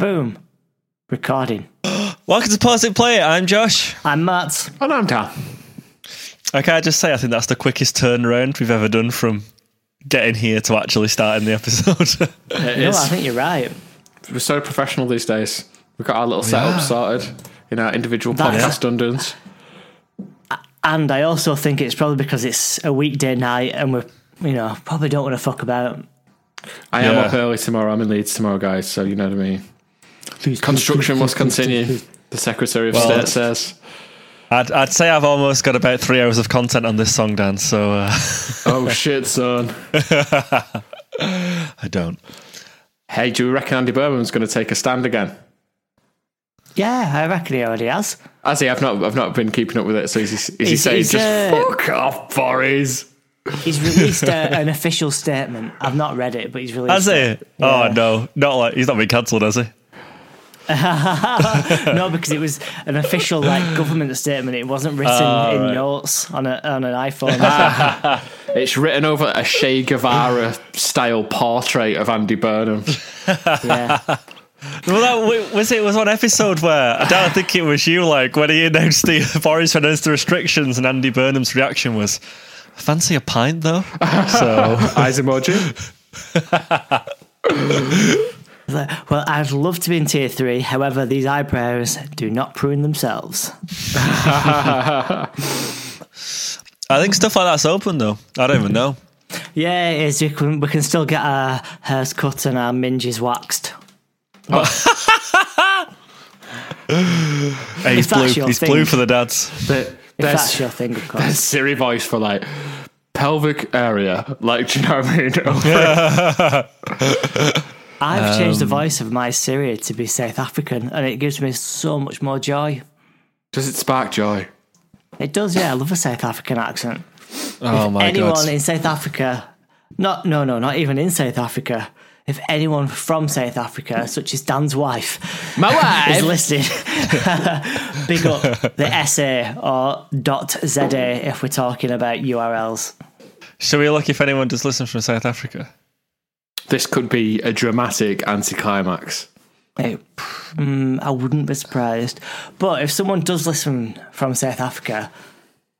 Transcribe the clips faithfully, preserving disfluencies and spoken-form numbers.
Boom. Recording. Welcome to Pause It Play It. I'm Josh. I'm Matt. And I'm Tom. I can't just say I think that's the quickest turnaround we've ever done from getting here to actually starting the episode. It is. No, I think you're right. We're so professional these days. We've got our little we setup are. sorted in our individual that podcast dungeons. And I also think it's probably because it's a weekday night and we're, you know, probably don't want to fuck about. I yeah. am up early tomorrow. I'm in Leeds tomorrow, guys, so you know what I mean. Please, Construction please, must please, continue, please, please. The Secretary of well, State says. I'd, I'd say I've almost got about three hours of content on this song, Dan, so... Uh. Oh, shit, son. I don't. Hey, do you reckon Andy Burnham's going to take a stand again? Yeah, I reckon he already has. Has he? I've not I've not been keeping up with it, so is he, is he's, he saying just uh, fuck off, Boris? He's released uh, an official statement. I've not read it, but he's released has it. He? Yeah. Oh, no. Not like he's not been cancelled, has he? No, because it was an official like government statement. It wasn't written oh, in right. notes on, a, on an iPhone. It's written over a Che Guevara style portrait of Andy Burnham. Yeah. Well, that was it. Was one episode where I don't think it was you. Like when he announced the Boris announced the restrictions, and Andy Burnham's reaction was, "I fancy a pint, though." So eyes emoji. Well, I'd love to be in tier three. However, these eyebrows do not prune themselves. I think stuff like that's open, though. I don't even know. Yeah, it is. We can, we can still get our hairs cut and our minges waxed. Oh. Hey, he's blue. He's thing, blue for the dads. But if that's your thing, of course. There's Siri voice for like pelvic area. Like, do you know what I mean? Yeah. I've um, changed the voice of my Siri to be South African, and it gives me so much more joy. Does it spark joy? It does, yeah. I love a South African accent. Oh if my anyone God. in South Africa, not no, no, not even in South Africa. If anyone from South Africa, such as Dan's wife, my wife is listening, big up the S A or .za if we're talking about U R Ls. Shall we look if anyone does listen from South Africa? This could be a dramatic anticlimax. It, mm, I wouldn't be surprised. But if someone does listen from South Africa,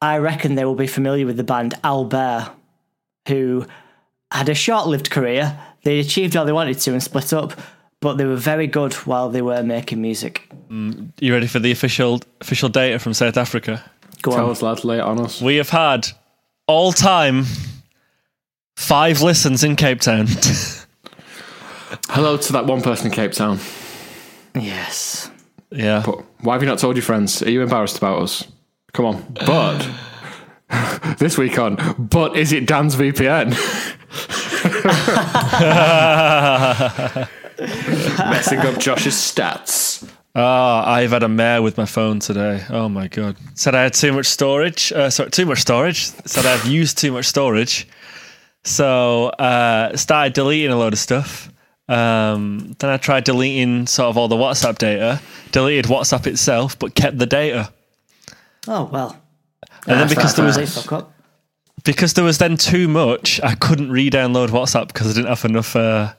I reckon they will be familiar with the band Albear, who had a short-lived career. They achieved all they wanted to and split up, but they were very good while they were making music. Mm, you ready for the official official data from South Africa? Go on. Tell us, lad, lay it on us. We have had all-time five listens in Cape Town. Hello to that one person in Cape Town. Yes. Yeah. But why have you not told your friends? Are you embarrassed about us? Come on. But this week on, but is it Dan's V P N? Messing up Josh's stats. Ah, oh, I've had a mare with my phone today. Oh my God. Said I had too much storage. Uh, sorry, too much storage. Said I've used too much storage. So uh started deleting a load of stuff. Um, then I tried deleting sort of all the WhatsApp data, deleted WhatsApp itself, but kept the data. Oh, well. And yeah, then because there, was, because there was then too much, I couldn't re-download WhatsApp because I didn't have enough uh,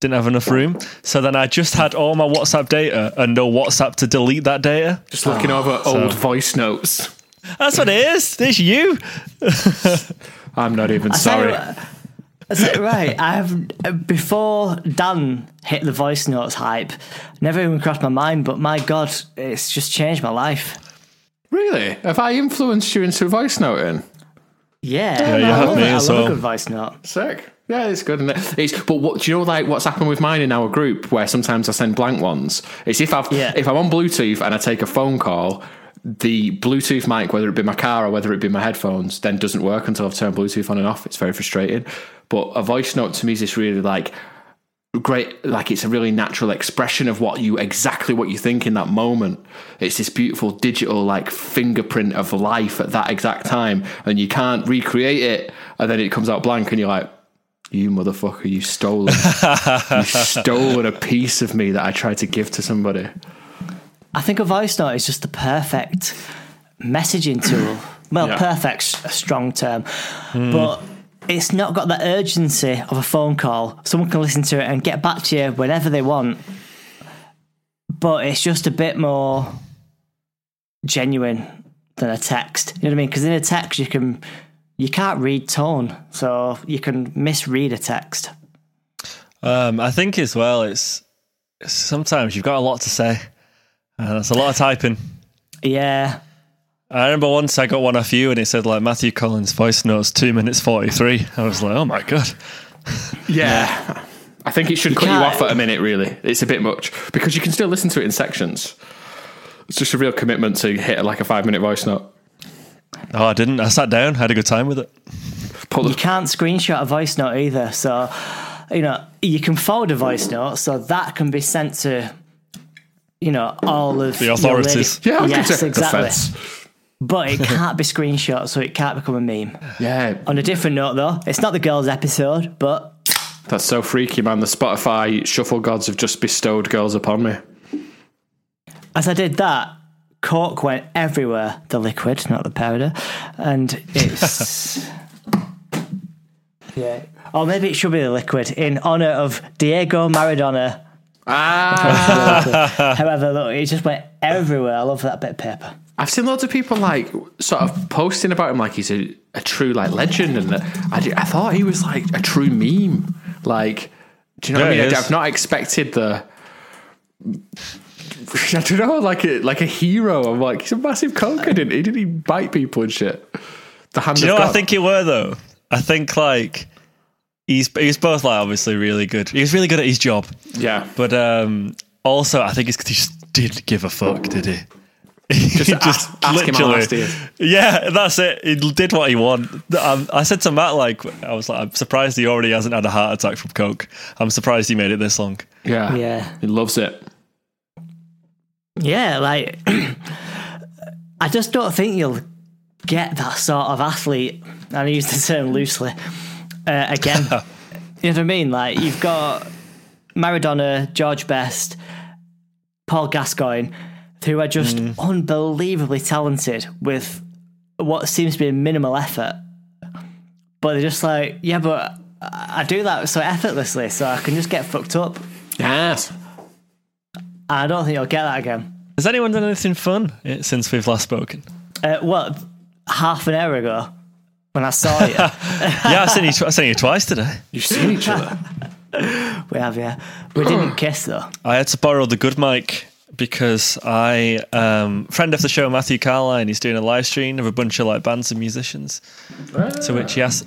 didn't have enough room. So then I just had all my WhatsApp data and no WhatsApp to delete that data. Just looking oh, over so. old voice notes. That's what it is. It's you. I'm not even I sorry. I said, right, I've before Dan hit the voice notes hype, never even crossed my mind, but my God, it's just changed my life. Really? Have I influenced you into voice noting? Yeah, yeah, you have me as well. I love a good voice note. Sick. Yeah, it's good, isn't it? It's, but what do you know? Like what's happened with mine in our group, where sometimes I send blank ones. It's if I've yeah. if I'm on Bluetooth and I take a phone call. The Bluetooth mic, whether it be my car or whether it be my headphones, then doesn't work until I've turned Bluetooth on and off. It's very frustrating. But a voice note to me is this really like great, like it's a really natural expression of what you exactly what you think in that moment. It's this beautiful digital like fingerprint of life at that exact time, and you can't recreate it. And then it comes out blank, and you're like, "You motherfucker, you stolen, you stolen a piece of me that I tried to give to somebody." I think a voice note is just the perfect messaging tool. Well, yeah. perfect's a strong term, mm. but it's not got the urgency of a phone call. Someone can listen to it and get back to you whenever they want. but it's just a bit more genuine than a text. You know what I mean? Because in a text, you can you can't read tone, so you can misread a text. Um, I think as well, it's sometimes you've got a lot to say, and it's a lot of typing. Yeah. I remember once I got one off you and it said like Matthew Carline's voice notes two minutes forty-three. I was like, oh my God. Yeah. I think it should you cut can't. you off at a minute, really. It's a bit much because you can still listen to it in sections. It's just a real commitment to hit like a five minute voice note. Oh, I didn't. I sat down, had a good time with it. Pull you the- can't screenshot a voice note either. So, you know, you can fold a voice note so that can be sent to, you know, all of the authorities. Yeah, I yes, can exactly. Defense. But it can't be screenshot, so it can't become a meme. Yeah. On a different note, though, it's not the girls' episode, but... That's so freaky, man. The Spotify shuffle gods have just bestowed girls upon me. As I did that, cork went everywhere. The liquid, not the powder. And it's... yeah. Or maybe it should be the liquid, in honour of Diego Maradona. Ah! However, look, it just went everywhere. I love that bit of paper. I've seen loads of people like sort of posting about him like he's a, a true like legend, and I, I thought he was like a true meme. Like, do you know yeah, what I mean? I've not expected the I don't know, like a like a hero. I'm like, he's a massive coker, didn't he? Didn't he bite people and shit? The hand do you of know God. What I think he were though? I think like he's he was both like obviously really good. He was really good at his job. Yeah, but um, also I think it's because he just didn't give a fuck, did he? Just, just ask, ask him how nasty he is. Yeah, that's it. He did what he wanted. Um, I said to Matt, like, I was like, I'm surprised he already hasn't had a heart attack from coke. I'm surprised he made it this long. Yeah, yeah, he loves it. Yeah, like, I just don't think you'll get that sort of athlete. And I use the term loosely uh, again. You know what I mean? Like, you've got Maradona, George Best, Paul Gascoigne, who are just mm. unbelievably talented with what seems to be a minimal effort, but they're just like, yeah, but I do that so effortlessly, so I can just get fucked up. Yes, I don't think you'll get that again. Has anyone done anything fun since we've last spoken? Uh, well, half an hour ago when I saw you. yeah, I've seen you. Tw- I've seen you twice today. You've seen each other. We have, yeah. We didn't kiss though. I had to borrow the good mic. Because I, um, friend of the show, Matthew Carline, he's doing a live stream of a bunch of like bands and musicians, ah. to which he asked,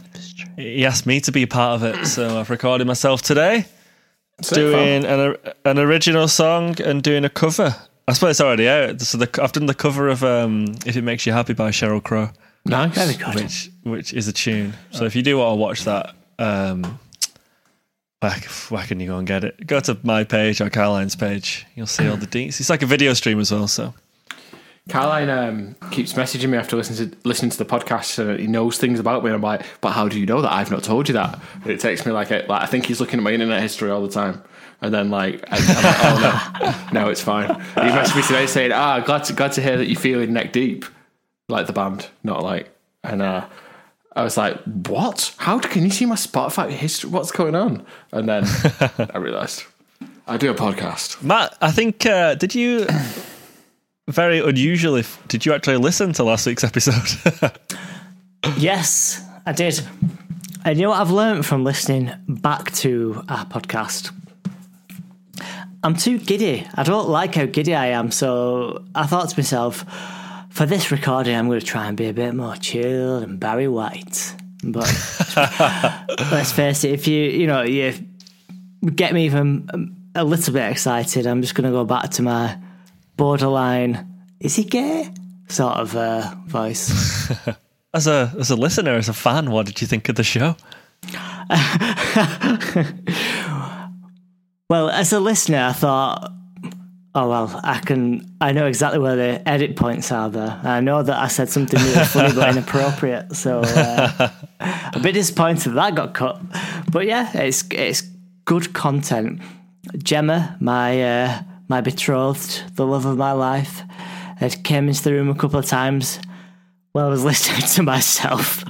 he asked me to be a part of it. So I've recorded myself today, so doing an, an original song and doing a cover. I suppose it's already out. So the, I've done the cover of um, "If It Makes You Happy" by Sheryl Crow. Nice, very good. Which which is a tune. So if you do want to watch that, um, where can you go and get it? Go to my page or Carline's page. You'll see all the deets. It's like a video stream as well. So Carline um, keeps messaging me after listening to listening to the podcast, and he knows things about me. And I'm like, but how do you know that? I've not told you that. And it takes me like, a, like I think he's looking at my internet history all the time. And then like, I'm like, oh no, no, it's fine. And he messaged me today saying, ah, oh, glad to glad to hear that you're feeling neck deep, like the band, not like. And uh, I was like, what? How can you see my Spotify history? What's going on? And then I realised I do a podcast. Matt, I think, uh, did you, very unusually, did you actually listen to last week's episode? Yes, I did. And you know what I've learned from listening back to our podcast? I'm too giddy. I don't like how giddy I am. So I thought to myself, for this recording, I'm going to try and be a bit more chill and Barry White. But let's face it, if you you know you get me even a little bit excited, I'm just going to go back to my borderline, is he gay? Sort of uh, voice. as a as a listener, as a fan, what did you think of the show? Well, as a listener, I thought, oh well, I can. I know exactly where the edit points are. There, I know that I said something really funny but inappropriate. So uh, a bit disappointed that got cut. But yeah, it's it's good content. Gemma, my uh, my betrothed, the love of my life, had came into the room a couple of times while I was listening to myself,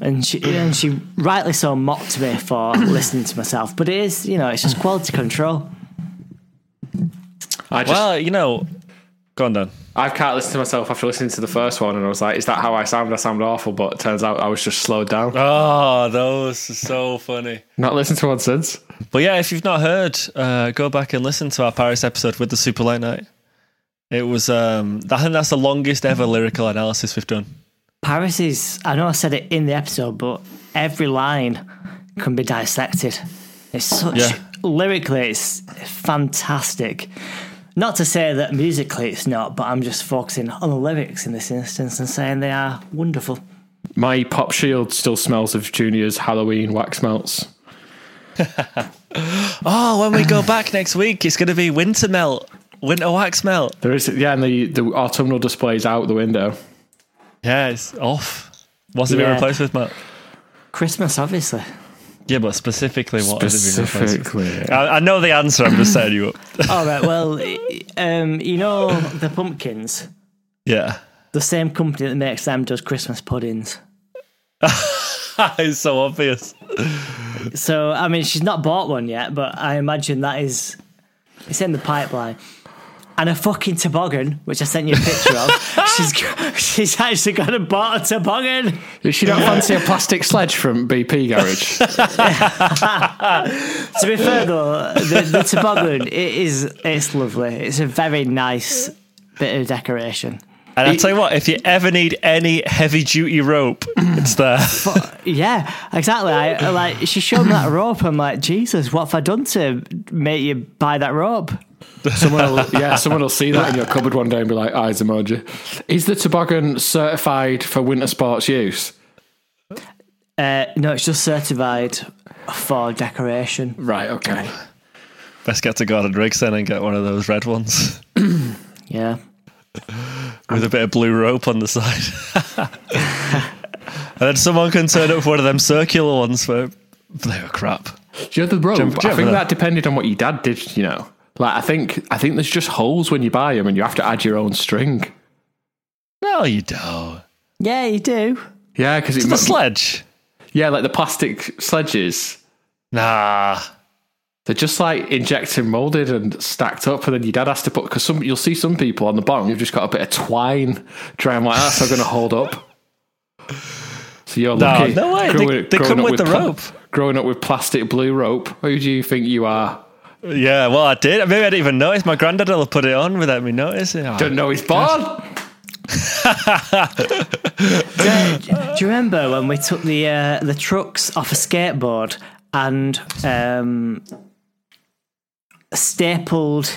and she and she rightly so mocked me for listening to myself. But it is, you know, it's just quality control. I just, well, you know, go on then. I can't listen to myself after listening to the first one, and I was like, is that how I sound? I sound awful, but it turns out I was just slowed down. Oh, those are so funny. Not listened to one since. But yeah, if you've not heard, uh, go back and listen to our Paris episode with the Super Late Night. It was, um, I think that's the longest ever lyrical analysis we've done. Paris is, I know I said it in the episode, but every line can be dissected. It's such, yeah. lyrically, it's fantastic. Not to say that musically it's not, but I'm just focusing on the lyrics in this instance and saying they are wonderful. My pop shield still smells of Junior's Halloween wax melts. Oh, when we go back next week, it's going to be winter melt, winter wax melt. There is, yeah, and the, the autumnal display's out the window. Yeah, it's off. What's it yeah. been replaced with, Matt? Christmas, obviously. Yeah, but specifically, what is it? Specifically, I, I know the answer. I'm just setting you up. All right. Well, um, you know the pumpkins. Yeah. The same company that makes them does Christmas puddings. It's so obvious. So I mean, she's not bought one yet, but I imagine that is it's in the pipeline. And a fucking toboggan, which I sent you a picture of. she's she's actually got a bought a toboggan. Does she not fancy a plastic sledge from B P Garage? To be fair though, the, the toboggan, it is, it's lovely. It's a very nice bit of decoration. And I'll tell you what, if you ever need any heavy duty rope, it's there. But, yeah, exactly. I, like, she showed me that rope. I'm like, Jesus, what have I done to make you buy that rope? Someone will, yeah, someone will see that in your cupboard one day and be like, eyes emoji. Is the toboggan certified for winter sports use? Uh, no, it's just certified for decoration. Right, okay. Best get to Garden Riggs then and get one of those red ones. Yeah. With a bit of blue rope on the side. And then someone can turn up for one of them circular ones where they were crap. Do you know the rope? Jump, jump I think that depended on what your dad did, you know. Like, I think I think there's just holes when you buy them and you have to add your own string. No, you don't. Yeah, you do. Yeah, because it's it the m- sledge. Yeah, like the plastic sledges. Nah. They're just like injected, moulded and stacked up, and then your dad has to put, because some, you'll see some people on the bottom, you've just got a bit of twine drying like that's not going to hold up. So you're no, lucky. No way. Growing, they they come with, with the rope. Pl- growing up with plastic blue rope. Who do you think you are? Yeah, well, I did. Maybe I didn't even notice. My granddad will put it on without me noticing. Oh, don't know he's born. do, do you remember when we took the uh, the trucks off a skateboard and Um, stapled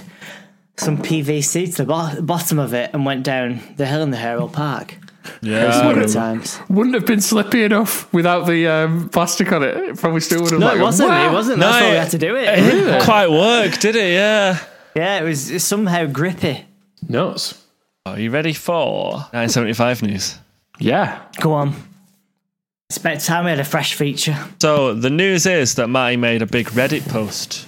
some P V C to the bo- bottom of it and went down the hill in the Harrow Park? Yeah, wouldn't, times. wouldn't have been slippy enough without the um, plastic on it. It probably still would have. No, like, it wasn't. Wow. It wasn't. That's no, why we had to do it. It didn't quite work, did it? Yeah. Yeah, it was somehow grippy. Nuts. Are you ready for nineteen seventy-five news? Yeah. Go on. It's about time we had a fresh feature. So the news is that Matty made a big Reddit post.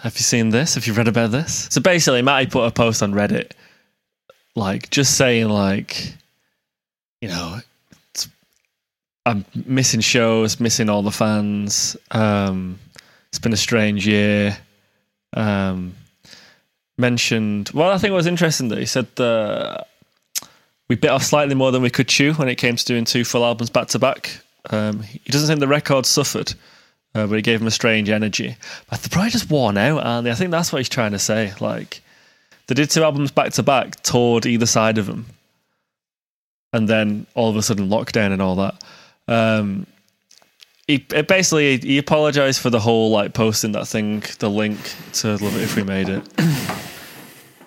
Have you seen this? Have you read about this? So basically, Matty put a post on Reddit, like, just saying, like, you know, it's, I'm missing shows, missing all the fans. Um, it's been a strange year. Um, mentioned, well, I think it was interesting that he said that we bit off slightly more than we could chew when it came to doing two full albums back to back. Um, he doesn't think the record suffered. Uh, but it gave him a strange energy. But they're probably just worn out, aren't they? I think that's what he's trying to say. Like, they did two albums back to back, toured either side of them, and then all of a sudden lockdown and all that. Um, he it basically he apologised for the whole, like, posting that thing, the link to Love It If We Made It.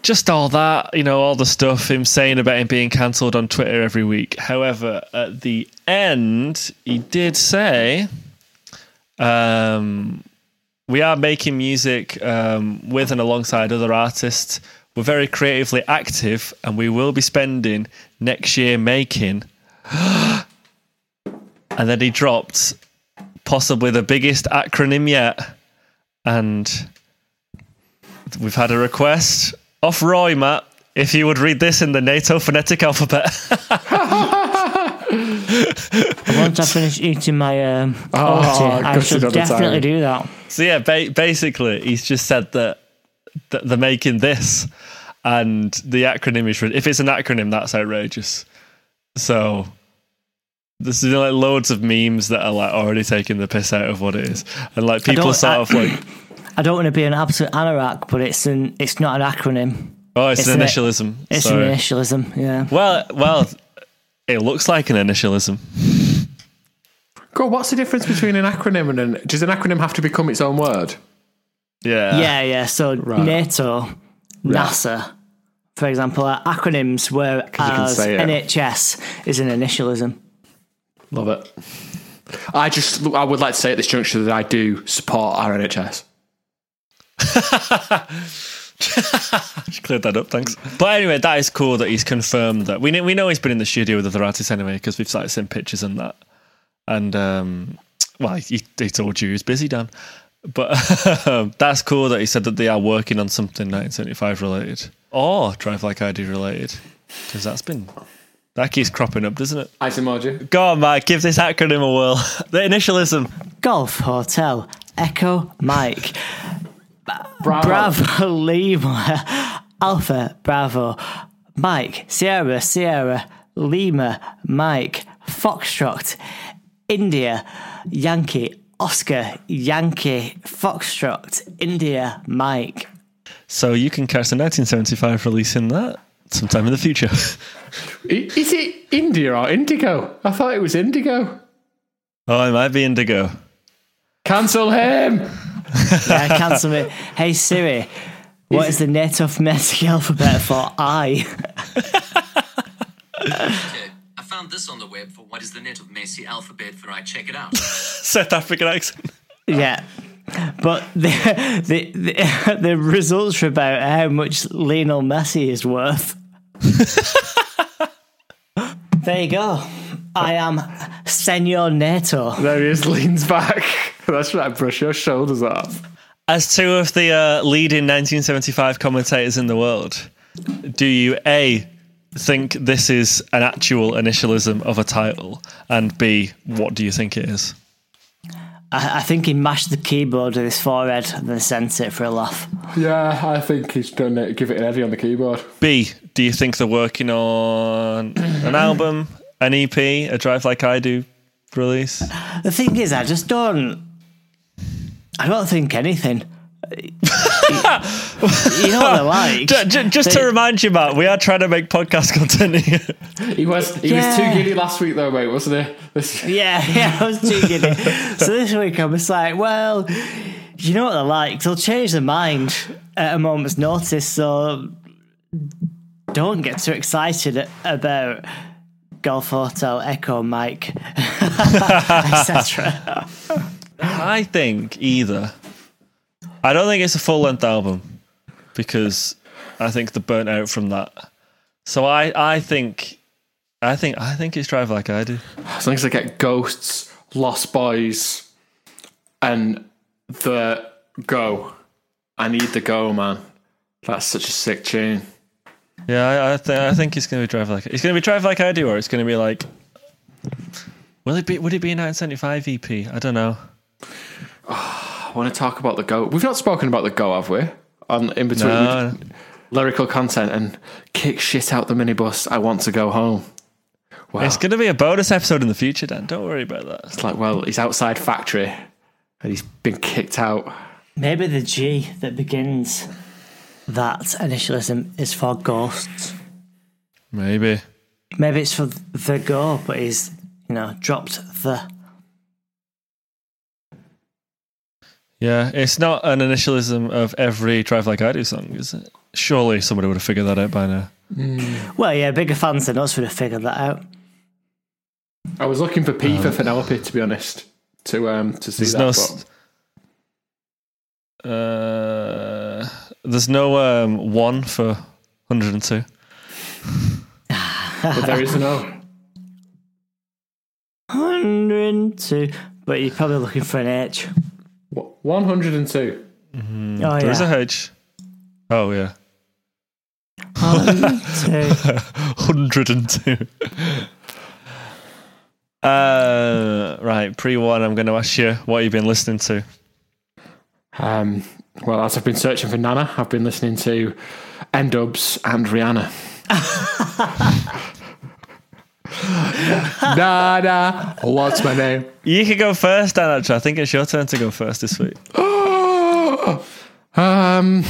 Just all that, you know, all the stuff him saying about him being cancelled on Twitter every week. However, at the end, he did say, Um, we are making music um, with and alongside other artists. We're very creatively active, and we will be spending next year making. And then he dropped possibly the biggest acronym yet. And we've had a request off Roy, Matt, if you would read this in the NATO phonetic alphabet. Once I finish eating my um, oh, oatmeal, I should definitely do that. So yeah, ba- basically, he's just said that, that they're making this, and the acronym is, if it's an acronym, that's outrageous. So there's, you know, like loads of memes that are like already taking the piss out of what it is, and like people sort I, of like. I don't want to be an absolute anorak, but it's an it's not an acronym. Oh, it's, it's an initialism. An, it's Sorry. an initialism. Yeah. Well, well, it looks like an initialism. God, what's the difference between an acronym and an? Does an acronym have to become its own word? Yeah. Yeah, yeah. So right. NATO, right. NASA, for example, are acronyms, whereas N H S is an initialism. Love it. I just, I would like to say at this juncture that I do support our N H S. Just cleared that up, thanks. But anyway, that is cool that he's confirmed that. We know, we know he's been in the studio with other artists anyway, because we've started seeing pictures and that. And, um, well, he, he told you he was busy, Dan. But um, that's cool that he said that they are working on something nineteen seventy-five related or Drive Like I Do related, because that's been... That keeps cropping up, doesn't it? Ice emoji. Go on, Mike, give this acronym a whirl. The initialism. Golf, hotel, echo, Mike. Bravo. Bravo, Lima, Alpha, Bravo, Mike, Sierra, Sierra, Lima, Mike, Foxtrot, India, Yankee, Oscar, Yankee, Foxtrot, India, Mike. So you can catch the nineteen seventy-five release in that sometime in the future. Is it India or Indigo? I thought it was Indigo. Oh, it might be Indigo. Cancel him. Yeah, cancel me. Hey Siri, what is, is the NATO phonetic alphabet for I? I found this on the web for what is the NATO phonetic alphabet for I. Check it out. South African accent. Yeah. But the, the the the results are about how much Lionel Messi is worth. There you go. I am Senor NATO. There he is, leans back. That's right, brush your shoulders off. As two of the uh, leading nineteen seventy-five commentators in the world, do you A, think this is an actual initialism of a title, and B, what do you think it is? I think he mashed the keyboard with his forehead and then sent it for a laugh. Yeah, I think he's done it. Give it an heavy on the keyboard. B, do you think they're working on an album, an E P, a Drive Like I Do release? The thing is, I just don't... I don't think anything. You know what they're like. Just, just they, to remind you, Matt, we are trying to make podcast content here. He was he yeah. was too giddy last week, though, mate, wasn't he? This... Yeah, yeah, I was too giddy. So this week I was like, well, you know what they're like. They'll change their mind at a moment's notice. So don't get too excited about Golf Hotel, Echo, Mike, et cetera. I think either. I don't think it's a full-length album because I think they're burnt out from that. So I, I think, I think, I think it's Drive Like I Do. As long as I get Ghosts, Lost Boys, and the Go. I need the Go, man. That's such a sick tune. Yeah, I, I think I think it's gonna be Drive Like it's gonna be Drive Like I Do, or it's gonna be like, will it be? Would it be a nineteen seventy-five E P? I don't know. I want to talk about the Go. We've not spoken about the Go, have we? On in between no. lyrical content and kick shit out the minibus. I want to go home. Wow. It's going to be a bonus episode in the future, Dan. Don't worry about that. It's like, well, he's outside factory and he's been kicked out. Maybe the G that begins that initialism is for Ghosts. Maybe. Maybe it's for the Go, but he's, you know, dropped the. Yeah, it's not an initialism of every Drive Like I Do song, is it? Surely somebody would have figured that out by now. Mm. Well, yeah, bigger fans than us would have figured that out. I was looking for P um, for Penelope, to be honest, to um to see that. No, but... uh, there's no um one for one hundred two. But there is no one hundred two, but you're probably looking for an H. one hundred two. Mm-hmm. Oh, there yeah. is a H. Oh, yeah. one hundred two. uh, right, pre one, I'm going to ask you what you've been listening to. Um, well, as I've been searching for Nana, I've been listening to and Dubs and Rihanna. Nana, what's my name? You can go first, Anatra. I think it's your turn to go first this week. Oh, um,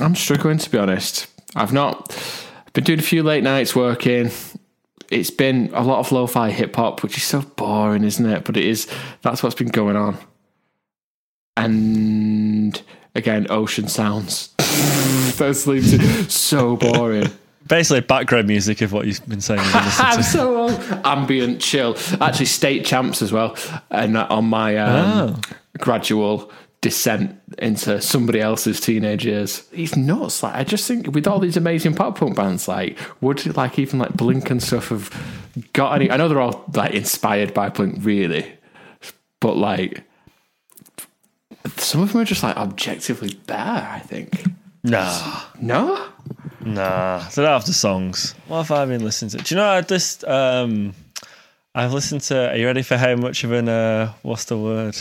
I'm struggling, to be honest. I've not... I've been doing a few late nights working. It's been a lot of lo-fi hip-hop, which is so boring, isn't it? But it is... That's what's been going on. And... Again, ocean sounds. Those sleeps are so boring. Basically, background music of what you've been saying. I'm so old. Ambient chill. Actually, state champs as well. And on my um, oh. gradual descent into somebody else's teenage years, it's nuts. Like I just think with all these amazing pop punk bands, like would like even like Blink and stuff have got any? I know they're all like inspired by Blink, really, but like. Some of them are just like objectively bad, I think. Nah. No? Nah. They're not after songs. What have I been listening to? Do you know, I just, um, I've listened to, are you ready for how much of an, uh, what's the word?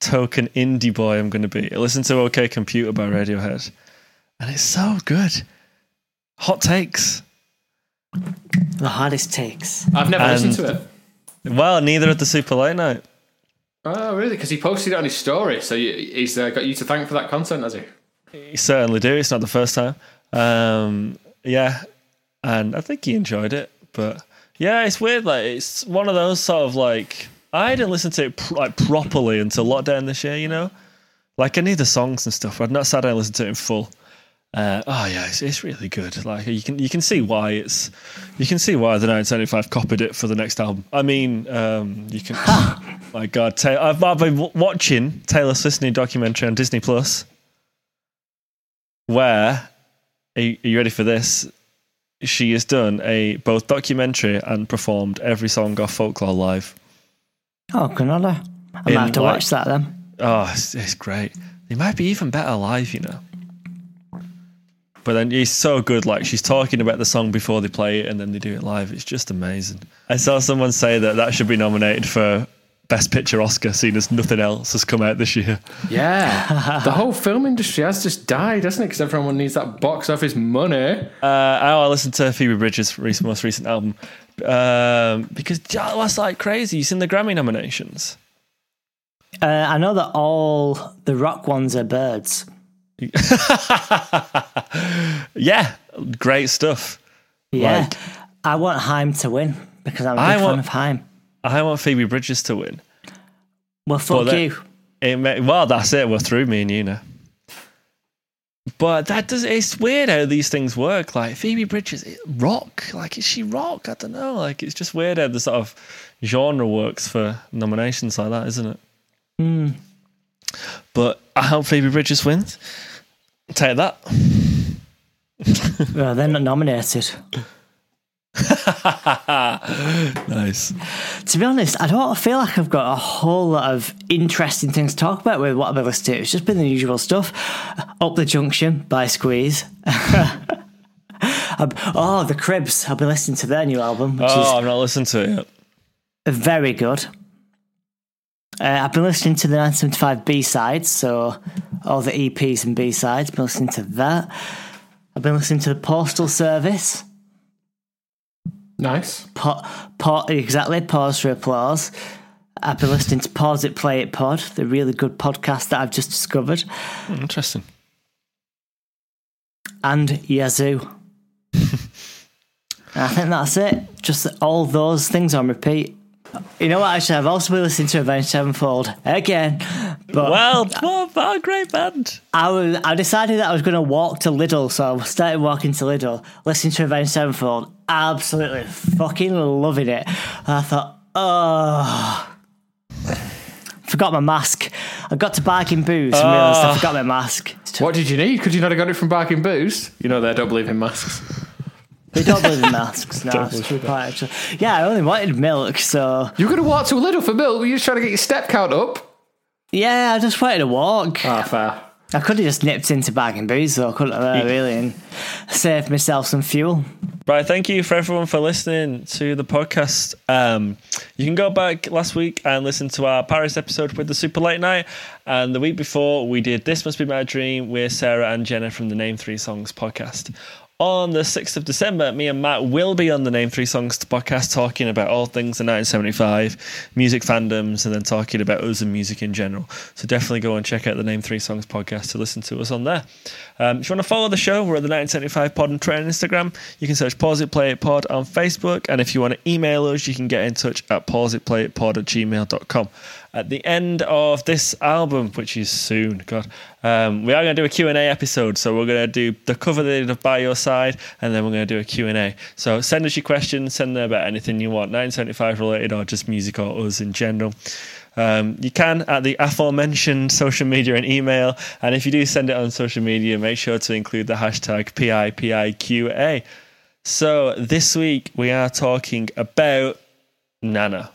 Token indie boy I'm going to be. I listened to OK Computer by Radiohead. And it's so good. Hot takes. The hardest takes. I've never and, listened to it. Well, neither at the Super Late Night. Oh, really? Because he posted it on his story, so he's uh, got you to thank for that content, has he? He certainly do. It's not the first time. Um, yeah, and I think he enjoyed it. But yeah, it's weird. Like it's one of those sort of like I didn't listen to it pr- like properly until lockdown this year. You know, like I knew the songs and stuff. I'd not sat down and listened to it in full. Uh, oh yeah, it's, it's really good. Like you can you can see why it's you can see why the nineteen seventy-five copied it for the next album. I mean, um, you can. My God, Taylor, I've, I've been watching Taylor Swift's new documentary on Disney Plus, where are you, are you ready for this? She has done a both documentary and performed every song off Folklore live. Oh, granola! I might have to like, watch that then. Oh, it's, it's great. They might be even better live, you know. But then it's so good. Like she's talking about the song before they play it, and then they do it live. It's just amazing. I saw someone say that that should be nominated for Best Picture Oscar, seeing as nothing else has come out this year. Yeah. The whole film industry has just died, hasn't it? Because everyone needs that box office money. Uh, I listened to Phoebe Bridgers' recent, most recent album um, because that's like crazy. You've seen the Grammy nominations. Uh, I know that all the rock ones are birds. Yeah. Great stuff. Yeah. Like, I want Haim to win because I'm a big I fan want- of Haim. I want Phoebe Bridgers to win. Well, fuck that, you. It may, well, that's it. We're through, me and you now. But that does. It's weird how these things work. Like Phoebe Bridgers, it, rock. Like is she rock? I don't know. Like it's just weird how the sort of genre works for nominations like that, isn't it? Mm. But I hope Phoebe Bridgers wins. Take that. Well, they're not nominated. Nice. To be honest, I don't feel like I've got a whole lot of interesting things to talk about with what I've been listening to. It's just been the usual stuff. Up the Junction by Squeeze. Oh, The Cribs. I've been listening to their new album. Which oh, is I've not listened to it yet. Very good. Uh, I've been listening to the nineteen seventy-five B-sides, so all the E Ps and B-sides. I've been listening to that. I've been listening to the Postal Service. Nice. Pa- pa- exactly. Pause for applause. I've been listening to Pause It Play It Pod, the really good podcast that I've just discovered. Interesting. And Yazoo. I think that's it. Just all those things on repeat. You know what? Actually, I've also been listening to Avenged Sevenfold again. But well, what a great band! I was, I decided that I was going to walk to Lidl, so I started walking to Lidl, listening to Avenged Sevenfold, absolutely fucking loving it. And I thought, oh, forgot my mask. I got to Barking Booze and realised uh, I forgot my mask. What did you need? Could you not have got it from Barking Booze? You know they don't believe in masks. They don't believe in masks, no. Quite, yeah, I only wanted milk, so... You were going to walk to Lidl for milk? Were you just trying to get your step count up? Yeah, I just wanted to walk. Ah, fair. I could have just nipped into Barking Booze, though, couldn't I, really, and saved myself some fuel. Right, thank you for everyone for listening to the podcast. Um, you can go back last week and listen to our Paris episode with the Super Late Night, and the week before we did This Must Be My Dream with Sarah and Jenna from the Name Three Songs podcast. On the sixth of December, me and Matt will be on the Name Three Songs podcast talking about all things the nineteen seventy-five, music fandoms, and then talking about us and music in general. So definitely go and check out the Name Three Songs podcast to listen to us on there. Um, if you want to follow the show, we're at the nineteen seventy-five Pod on Twitter and Instagram. You can search Pause It Play It Pod on Facebook. And if you want to email us, you can get in touch at pause it play it pod at gmail dot com. At the end of this album, which is soon, God, um, we are going to do a Q and A episode. So we're going to do the cover they did of By Your Side, and then we're going to do a Q and A. So send us your questions, send them about anything you want, nineteen seventy-five related or just music or us in general. Um, you can at the aforementioned social media and email. And if you do send it on social media, make sure to include the hashtag P I P I Q A. So this week we are talking about Nana.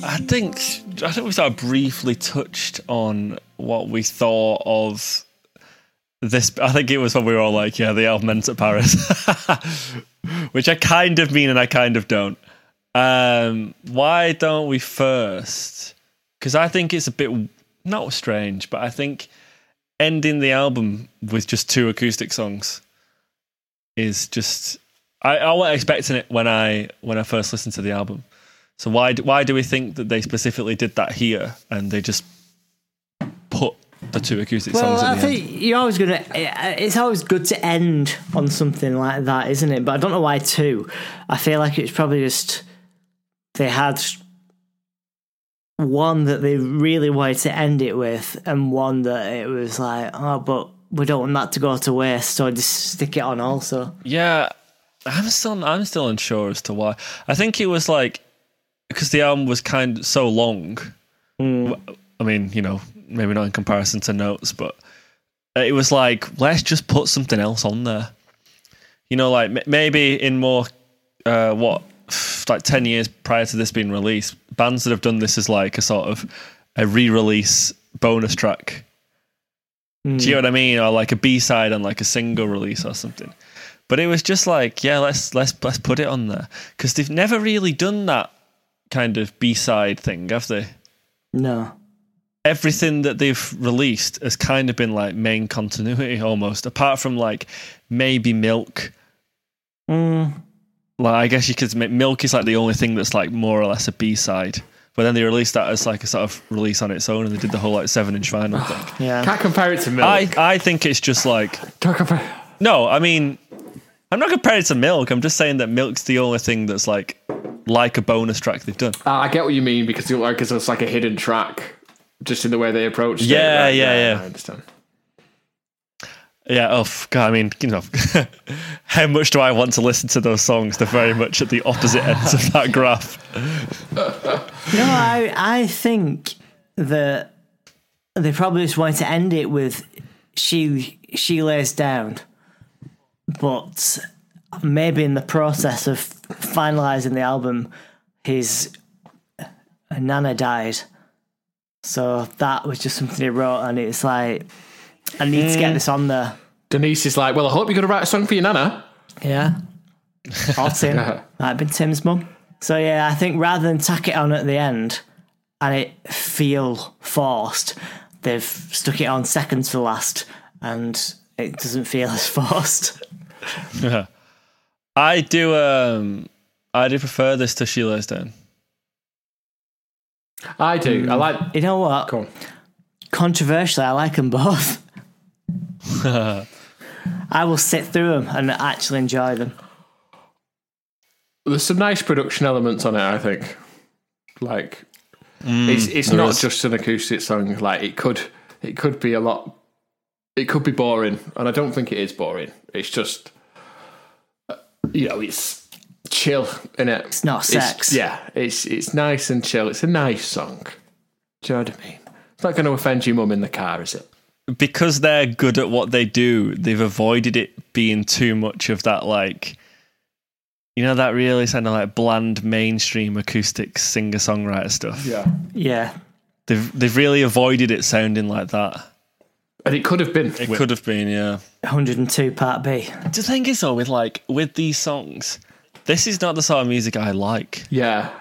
I think I think we sort of briefly touched on what we thought of this. I think it was when we were all like, yeah, the album ends at Paris, which I kind of mean and I kind of don't. Um, why don't we first? Because I think it's a bit, not strange, but I think ending the album with just two acoustic songs is just, I, I wasn't expecting it when I when I first listened to the album. So why do, why do we think that they specifically did that here and they just put the two acoustic well, songs in I the think end? You're always gonna, it's always good to end on something like that, isn't it? But I don't know why two. I feel like it's probably just they had one that they really wanted to end it with and one that it was like, oh, but we don't want that to go to waste, so just stick it on also. Yeah, I'm still I'm still unsure as to why. I think it was like, because the album was kind of so long. Mm. I mean, you know, maybe not in comparison to Notes, but it was like, let's just put something else on there. You know, like maybe in more, uh, what, like ten years prior to this being released, bands that have done this as like a sort of a re-release bonus track. Mm. Do you know what I mean? Or like a B-side and like a single release or something. But it was just like, yeah, let's let's let's put it on there. Because they've never really done that kind of B-side thing, have they? No. Everything that they've released has kind of been like main continuity almost, apart from like maybe Milk. Mm. Like I guess you could make Milk is like the only thing that's like more or less a B-side. But then they released that as like a sort of release on its own, and they did the whole like seven inch vinyl thing. Yeah. Can't compare it to Milk. I, I think it's just like Can't compare. No, I mean I'm not comparing it to Milk, I'm just saying that Milk's the only thing that's like like a bonus track they've done. Uh, I get what you mean, because you like it's like a hidden track, just in the way they approached yeah, it. Right? Yeah, yeah, yeah. I understand. Yeah. Oh God. I mean, you know, how much do I want to listen to those songs? They're very much at the opposite ends of that graph. No, I I think that they probably just wanted to end it with she she lays down, but maybe in the process of finalising the album, his Nana died. So that was just something he wrote, and it's like, I need mm. to get this on there. Denise is like, well, I hope you're going to write a song for your Nana. Yeah. Or Tim. Might have been Tim's mum. So yeah, I think rather than tack it on at the end and it feel forced, they've stuck it on second to last, and it doesn't feel as forced. Yeah. I do. Um, I do prefer this to She Lays Down. I do. Mm. I like. You know what? Cool. Controversially, I like them both. I will sit through them and actually enjoy them. There's some nice production elements on it, I think. Like, mm, it's it's not is. just an acoustic song. Like, it could it could be a lot. It could be boring, and I don't think it is boring. It's just, you know, it's chill, innit? It's not sex. It's, yeah, it's it's nice and chill. It's a nice song. Do you know what I mean? It's not going to offend your mum in the car, is it? Because they're good at what they do, they've avoided it being too much of that, like, you know, that really sounded like bland mainstream acoustic singer-songwriter stuff. Yeah. Yeah. They've they've really avoided it sounding like that. And it could have been. It could have been, yeah. one oh two Part B. The thing is, though, with, like, with these songs, this is not the sort of music I like. Yeah.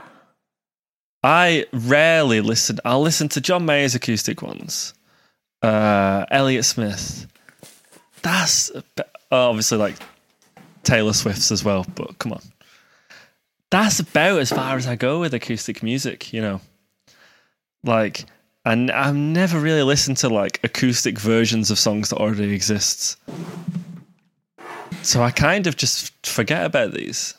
I rarely listen. I'll listen to John Mayer's acoustic ones. Uh, Elliot Smith. That's obviously, like, Taylor Swift's as well, but come on. That's about as far as I go with acoustic music, you know. Like, and I've never really listened to, like, acoustic versions of songs that already exist. So I kind of just forget about these.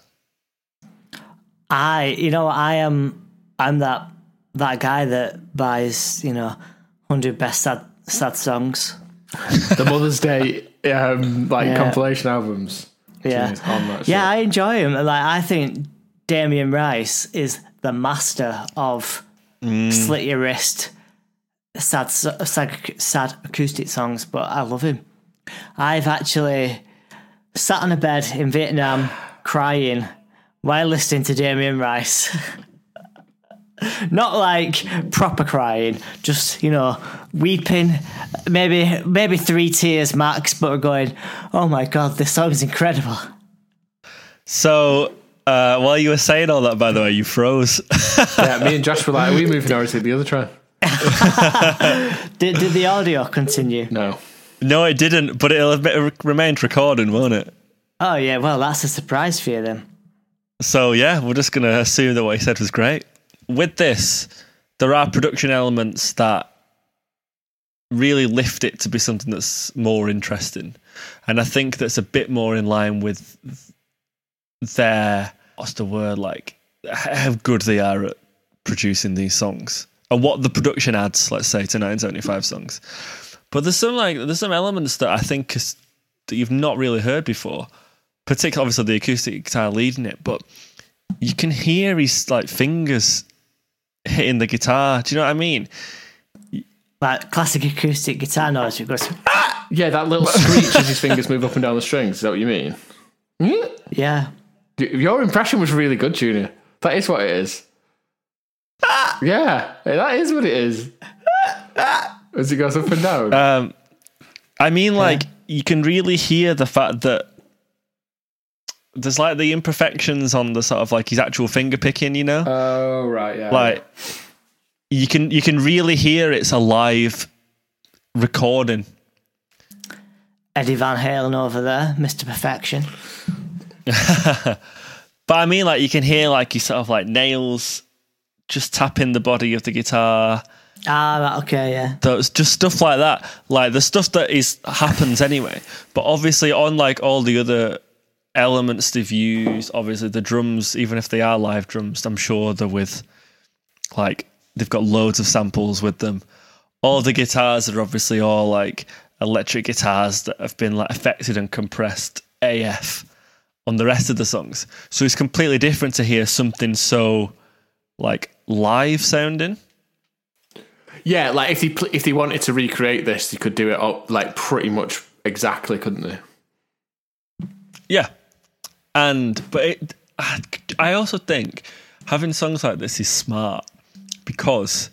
I, you know, I am, I'm that, that guy that buys, you know, one hundred best sad, sad songs. The Mother's Day, um, like, yeah. compilation albums. Yeah, yeah, shit. I enjoy him. Like, I think Damien Rice is the master of mm. slit your wrist, sad, sad, sad acoustic songs. But I love him. I've actually sat on a bed in Vietnam crying while listening to Damien Rice. Not like proper crying, just, you know, weeping, maybe maybe three tears max, but going, oh my God, this song is incredible. So uh, while you were saying all that, by the way, you froze. Yeah, me and Josh were like, are we moving over to the other track? did, did the audio continue? No. No, it didn't, but it'll it remained recording, won't it? Oh yeah, well, that's a surprise for you then. So yeah, we're just going to assume that what he said was great. With this, there are production elements that really lift it to be something that's more interesting. And I think that's a bit more in line with their, what's the word, like, how good they are at producing these songs. And what the production adds, let's say, to nineteen seventy-five songs. But there's some, like, there's some elements that I think is, that you've not really heard before. Particularly, obviously, the acoustic guitar leading it, but you can hear his, like, fingers hitting the guitar. Do you know what I mean? Like classic acoustic guitar noise. Goes, ah! Yeah, that little screech as his fingers move up and down the strings. Is that what you mean? Mm? Yeah. Your impression was really good, Junior. That is what it is. Ah! Yeah, that is what it is. As it goes up and down. Um, I mean, like, yeah. You can really hear the fact that there's, like, the imperfections on the sort of, like, his actual finger picking, you know? Oh, right, yeah. Like, you can you can really hear it's a live recording. Eddie Van Halen over there, Mister Perfection. But I mean, like, you can hear, like, his sort of, like, nails just tapping the body of the guitar. Ah, okay, yeah. Those, just stuff like that. Like, the stuff that is happens anyway. But obviously on, like, all the other elements they've used, obviously the drums, even if they are live drums, I'm sure they're with, like, they've got loads of samples with them. All the guitars are obviously all, like, electric guitars that have been, like, affected and compressed A F on the rest of the songs. So it's completely different to hear something so, like, live sounding. Yeah, like, if they if they wanted to recreate this, they could do it up, like, pretty much exactly, couldn't they? Yeah. And, but it, I also think having songs like this is smart because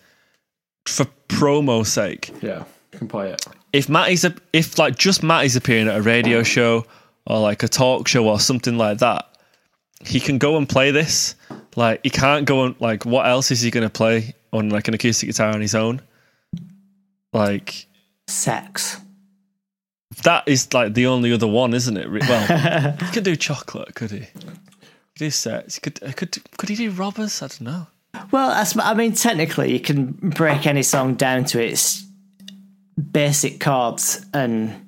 for promo's sake, yeah, you can play it. If Matty's, if like just Matty's appearing at a radio show or like a talk show or something like that, he can go and play this. Like, he can't go and, like, what else is he going to play on, like, an acoustic guitar on his own? Like, sex. That is, like, the only other one, isn't it? Well, he could do Chocolate, could he? He could do Sets. He could, could, could he do Robbers? I don't know. Well, I mean, technically, you can break any song down to its basic chords and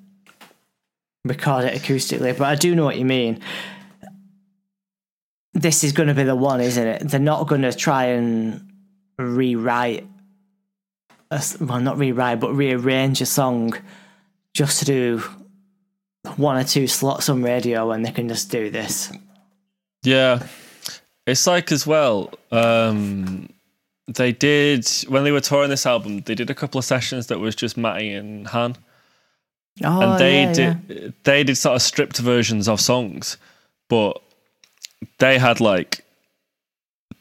record it acoustically, but I do know what you mean. This is going to be the one, isn't it? They're not going to try and rewrite, a, well, not rewrite, but rearrange a song just to do one or two slots on radio when they can just do this. Yeah. It's like as well, um, they did, when they were touring this album, they did a couple of sessions that was just Matty and Han. Oh, and they yeah, did yeah. they did sort of stripped versions of songs, but they had like,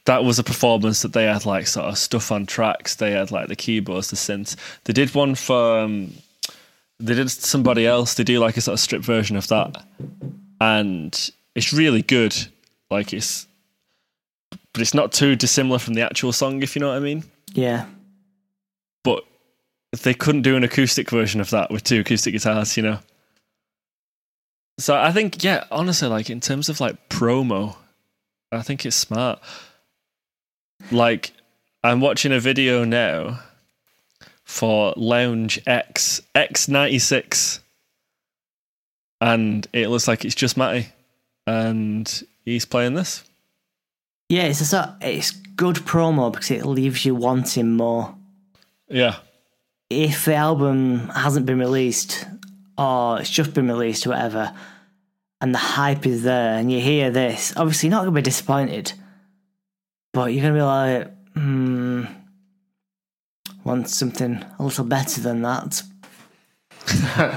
that was a performance that they had like sort of stuff on tracks. They had like the keyboards, the synths. They did one for, um, they did Somebody Else. They do like a sort of stripped version of that. And it's really good. Like it's, but it's not too dissimilar from the actual song, if you know what I mean. Yeah. But they couldn't do an acoustic version of that with two acoustic guitars, you know? So I think, yeah, honestly, like in terms of like promo, I think it's smart. Like, I'm watching a video now for Lounge X, X ninety-six, and it looks like it's just Matty, and he's playing this. Yeah, it's a sort, it's good promo because it leaves you wanting more. Yeah. If the album hasn't been released, or it's just been released, or whatever, and the hype is there, and you hear this, obviously you're not going to be disappointed. But you're going to be like, hmm, want something a little better than that.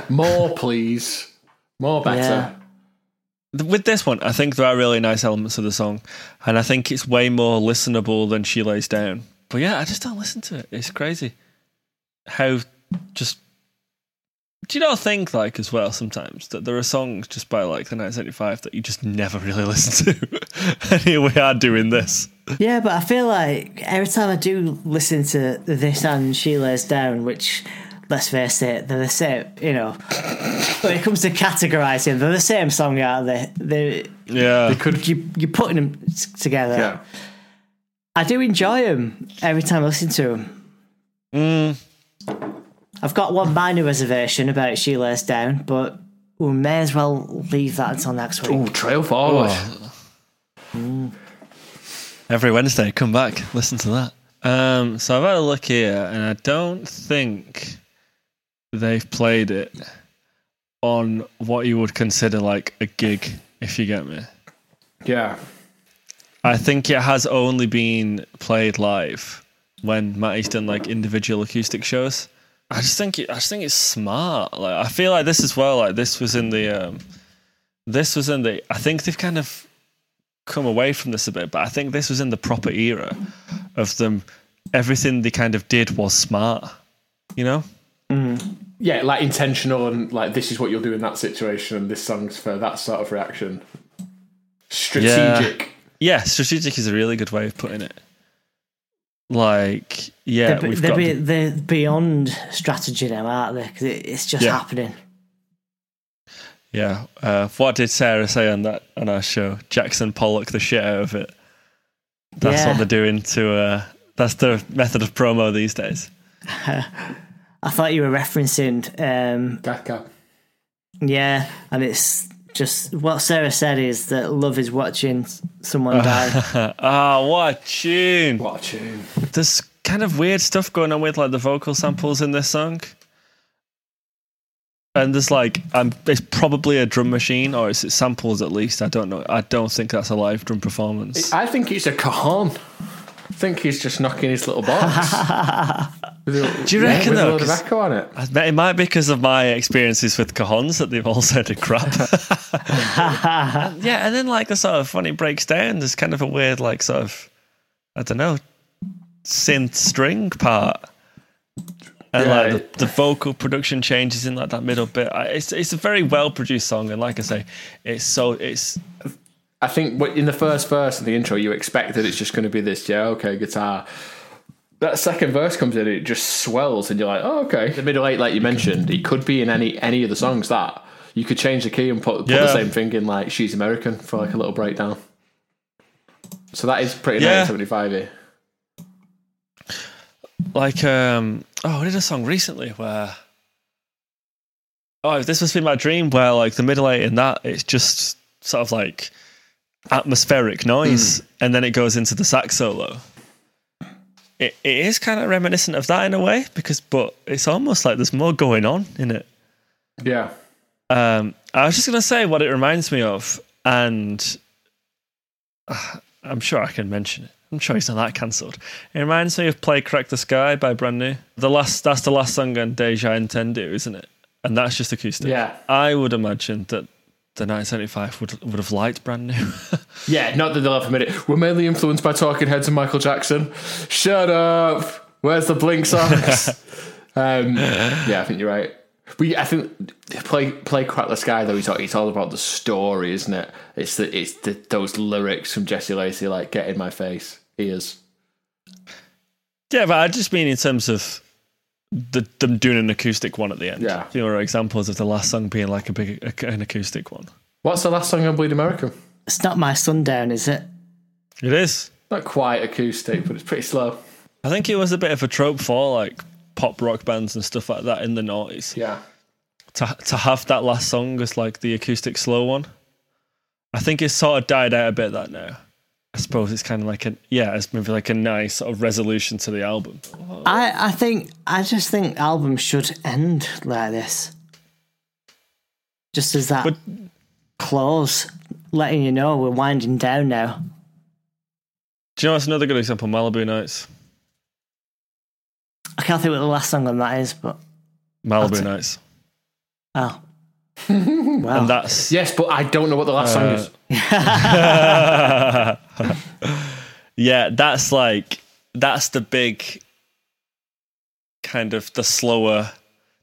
More, please. More better. Yeah. With this one, I think there are really nice elements of the song. And I think it's way more listenable than She Lays Down. But yeah, I just don't listen to it. It's crazy. How just... Do you not think, like, as well, sometimes, that there are songs just by, like, the nineteen seventy-five that you just never really listen to? And here we are doing this. Yeah, but I feel like every time I do listen to this and She Lays Down, which, let's face it, they're the same, you know, when it comes to categorising, they're the same song, aren't they? They're, yeah. They could, you, you're putting them together. Yeah. I do enjoy them every time I listen to them. Mm. I've got one minor reservation about She Lays Down, but we may as well leave that until next week. Ooh, trail forward. Mm. Every Wednesday, come back, listen to that. Um, so I've had a look here, and I don't think they've played it on what you would consider like a gig, if you get me. Yeah. I think it has only been played live when Matty's done like individual acoustic shows. I just think it, I just think it's smart. Like I feel like this as well. Like this was in the, um, this was in the. I think they've kind of come away from this a bit, but I think this was in the proper era of them. Everything they kind of did was smart, you know. Mm. Yeah, like intentional and like this is what you'll do in that situation, and this song's for that sort of reaction. Strategic. Yeah, yeah, strategic is a really good way of putting it. Like, yeah, they're, we've they're, got be, they're beyond strategy now, aren't they? Because it, it's just yeah. happening. Yeah. Uh, what did Sarah say on that on our show? Jackson Pollock the shit out of it. That's yeah. what they're doing to. Uh, that's the method of promo these days. I thought you were referencing. Um, Gatka. Yeah, and it's just what Sarah said is that love is watching someone die. Ah, oh, what a tune! What a tune! There's kind of weird stuff going on with like the vocal samples in this song, and there's like, um, it's probably a drum machine or it's, it's samples at least. I don't know. I don't think that's a live drum performance. I think it's a cajon. I think he's just knocking his little box. Do you reckon yeah, though? With a load of echo on it. I bet it might be because of my experiences with cajons that they've all sounded crap. Yeah, and then like the sort of when it breaks down, there's kind of a weird like sort of I don't know synth string part, and yeah, like it, the, the vocal production changes in like that middle bit. It's it's a very well produced song, and like I say, it's so it's. I think in the first verse of the intro, you expect that it's just going to be this, yeah, okay, guitar. That second verse comes in, and it just swells, and you're like, oh, okay. The middle eight, like you mentioned, it could be in any any of the songs that you could change the key and put, put yeah. the same thing in, like She's American for like a little breakdown. So that is pretty yeah. nineteen seventy-five-y. Like, um, oh, I did a song recently where, oh, if this must be my dream, where like the middle eight in that, it's just sort of like atmospheric noise mm. and then it goes into the sax solo. It it is kind of reminiscent of that in a way because, but it's almost like there's more going on in it. Yeah. Um, I was just gonna say what it reminds me of, and I'm sure I can mention it. I'm sure he's not that cancelled. It reminds me of Play Crack the Sky by Brand New. The last, that's the last song on Deja Intendu, isn't it? And that's just acoustic. Yeah. I would imagine that the nineteen seventy-five would would have liked Brand New. Yeah, not that they'll have admitted it. We're mainly influenced by Talking Heads and Michael Jackson. Shut up. Where's the Blink songs? um, yeah, I think you're right. We, I think play play Crack the Sky though. It's all, it's all about the story, isn't it? It's the, it's the, those lyrics from Jesse Lacey, like "Get in my face, ears." Yeah, but I just mean in terms of the, them doing an acoustic one at the end. Yeah, there were examples of the last song being like a big an acoustic one. What's the last song on Bleed America? It's not My Sundown, is it? It is. Not quite acoustic, but it's pretty slow. I think it was a bit of a trope for like pop rock bands and stuff like that in the noughties. Yeah. To to have that last song as like the acoustic slow one. I think it's sort of died out a bit that now. I suppose it's kind of like a, yeah, it's maybe like a nice sort of resolution to the album. I, I think, I just think albums should end like this. Just as that but, close, letting you know we're winding down now. Do you know what's another good example? Malibu Nights. I can't think what the last song on that is, but Malibu Nights. Oh, wow! And that's yes, but I don't know what the last uh, song is. Yeah, that's like that's the big kind of the slower,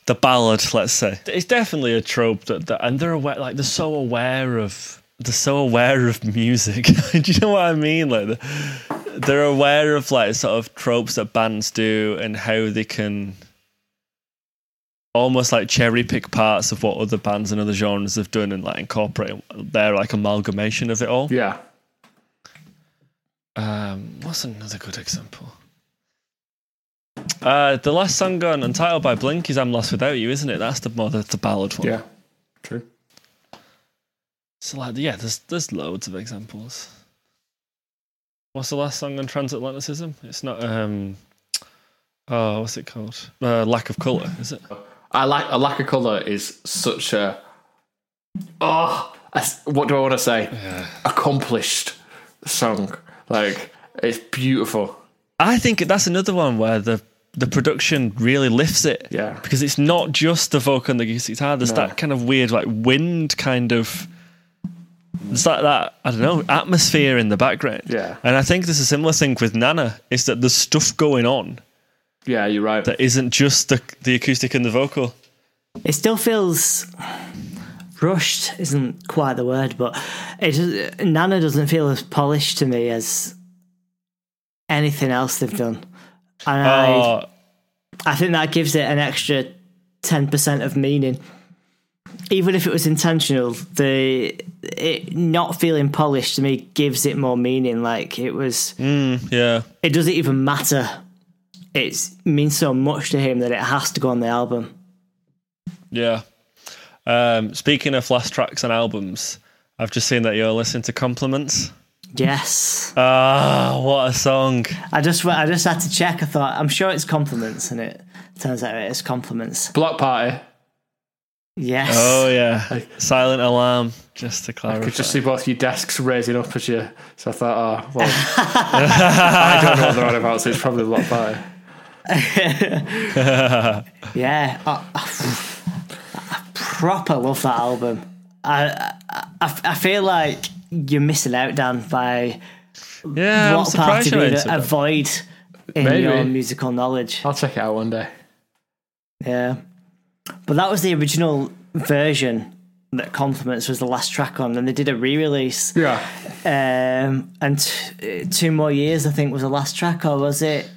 the ballad. Let's say it's definitely a trope that, that and they're aware, like they're so aware of they're so aware of music. Do you know what I mean? Like. The, They're aware of like sort of tropes that bands do and how they can almost like cherry pick parts of what other bands and other genres have done and like incorporate their like amalgamation of it all. Yeah. Um, what's another good example? Uh, the last song on Untitled by Blink is "I'm Lost Without You," isn't it? That's the more the, the ballad one. Yeah, true. So like yeah, there's there's loads of examples. What's the last song on Transatlanticism? It's not, um, oh, what's it called? Uh, Lack of Colour, is it? I like, a Lack of Colour is such a, oh, a, what do I want to say? Yeah. Accomplished song. Like, it's beautiful. I think that's another one where the, the production really lifts it. Yeah. Because it's not just the vocal and the guitar. There's no. that kind of weird, like, wind kind of... It's like that, I don't know, atmosphere in the background. Yeah. And I think there's a similar thing with Nana, is that there's stuff going on. Yeah, you're right. That isn't just the the acoustic and the vocal. It still feels rushed, isn't quite the word, but it Nana doesn't feel as polished to me as anything else they've done. And uh, I, I think that gives it an extra ten percent of meaning. Even if it was intentional, the it not feeling polished to me gives it more meaning. Like it was, mm, yeah. It doesn't even matter. It's, it means so much to him that it has to go on the album. Yeah. Um, speaking of last tracks and albums, I've just seen that you're listening to Compliments. Yes. Ah, oh, what a song! I just I just had to check. I thought I'm sure it's Compliments, and it turns out it's Compliments. Block Party. Yes. Oh yeah. Silent Alarm. Just to clarify. I could just see both your desks raising up as you. So I thought, oh well. I don't know what they're on about, so it's probably a lot better. Yeah. I, I proper love that album. I, I I feel like you're missing out, Dan, by yeah, what part of you to avoid in Maybe. your musical knowledge. I'll check it out one day. Yeah. But that was the original version that Compliments was the last track on, and they did a re-release. Yeah. Um, and t- Two More Years, I think, was the last track, or was it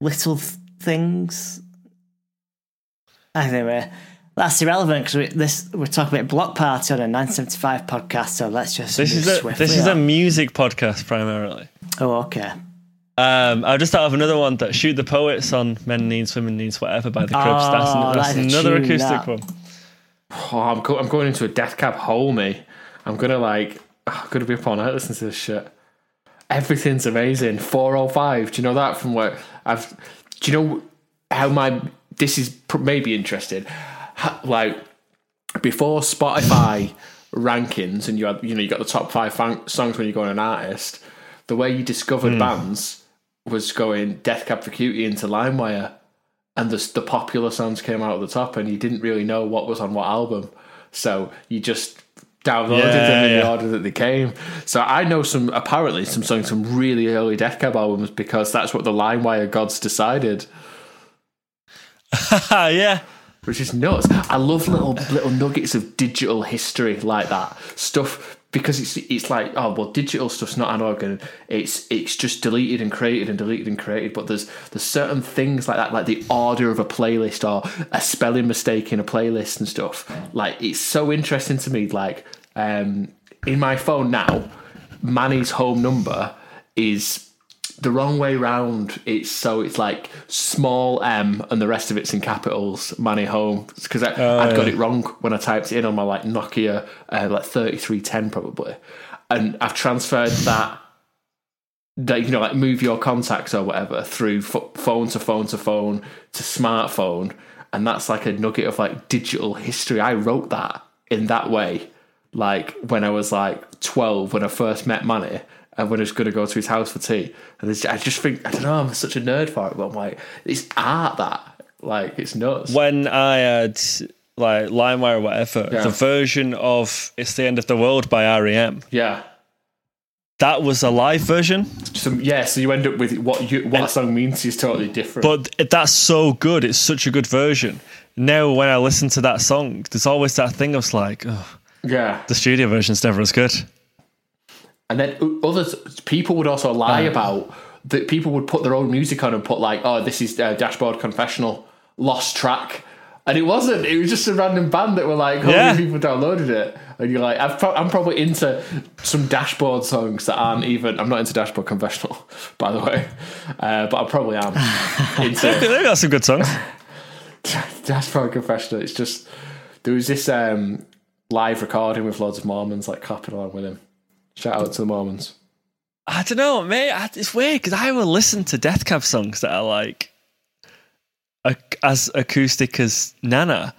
Little Things? Anyway, that's irrelevant because we, this we're talking about Block Party on a nineteen seventy-five podcast. So let's just this is a, this is on. a music podcast primarily. Oh, okay. Um, I just thought of another one that Shoot the Poets on Men Needs, Women Needs, Whatever by The Cribs. Oh, that's that's another acoustic that. one. Oh, I'm, go- I'm going into a death cab hole, me. I'm going to like, I'm going to be up all night listening to this shit. Everything's amazing. four oh five. Do you know that from where I've, do you know how my, this is pr- maybe interesting. How, like before Spotify rankings and you had, you know, you got the top five fang- songs when you go on an artist. the way you discovered mm. bands was going Death Cab for Cutie into LimeWire, and the, the popular songs came out at the top, and you didn't really know what was on what album, so you just downloaded yeah, them in yeah. the order that they came. So I know some, apparently, some songs from really early Death Cab albums because that's what the LimeWire gods decided. Yeah. Which is nuts. I love little little nuggets of digital history like that. Stuff, because it's it's like, oh, well, digital stuff's not analog, and it's it's just deleted and created and deleted and created, but there's there's certain things like that, like the order of a playlist or a spelling mistake in a playlist and stuff. Like, it's so interesting to me. Like, um, in my phone now, Manny's home number is the wrong way round. It's so it's like small M and the rest of it's in capitals. Manny home, because I'd uh, got it wrong when I typed it in on my like Nokia uh, like thirty-three ten probably, and I've transferred that that you know like move your contacts or whatever through fo- phone to phone to phone to smartphone, and that's like a nugget of like digital history. I wrote that in that way, like when I was like twelve when I first met Manny. And when I was going to go to his house for tea, and I just think I don't know, I'm such a nerd for it. But I'm like, it's art that, like, it's nuts. When I had like LimeWire or whatever, yeah. the version of "It's the End of the World" by R E M, yeah, that was a live version. So, yeah, so you end up with what you, what and, a song means is totally different. But that's so good; it's such a good version. Now, when I listen to that song, there's always that thing of like, oh, yeah, the studio version's never as good. And then others, people would also lie about that. People would put their own music on and put like, "Oh, this is uh, Dashboard Confessional lost track," and it wasn't. It was just a random band that were like, "How yeah. many people downloaded it?" And you're like, I've pro- "I'm probably into some Dashboard songs that aren't even." I'm not into Dashboard Confessional, by the way, uh, but I probably am into. They got some good songs. Dashboard Confessional. It's just there was this um, live recording with loads of Mormons like clapping along with him. Shout out to the Mormons. I don't know, mate. It's weird because I will listen to Death Cab songs that are like ac- as acoustic as Nana,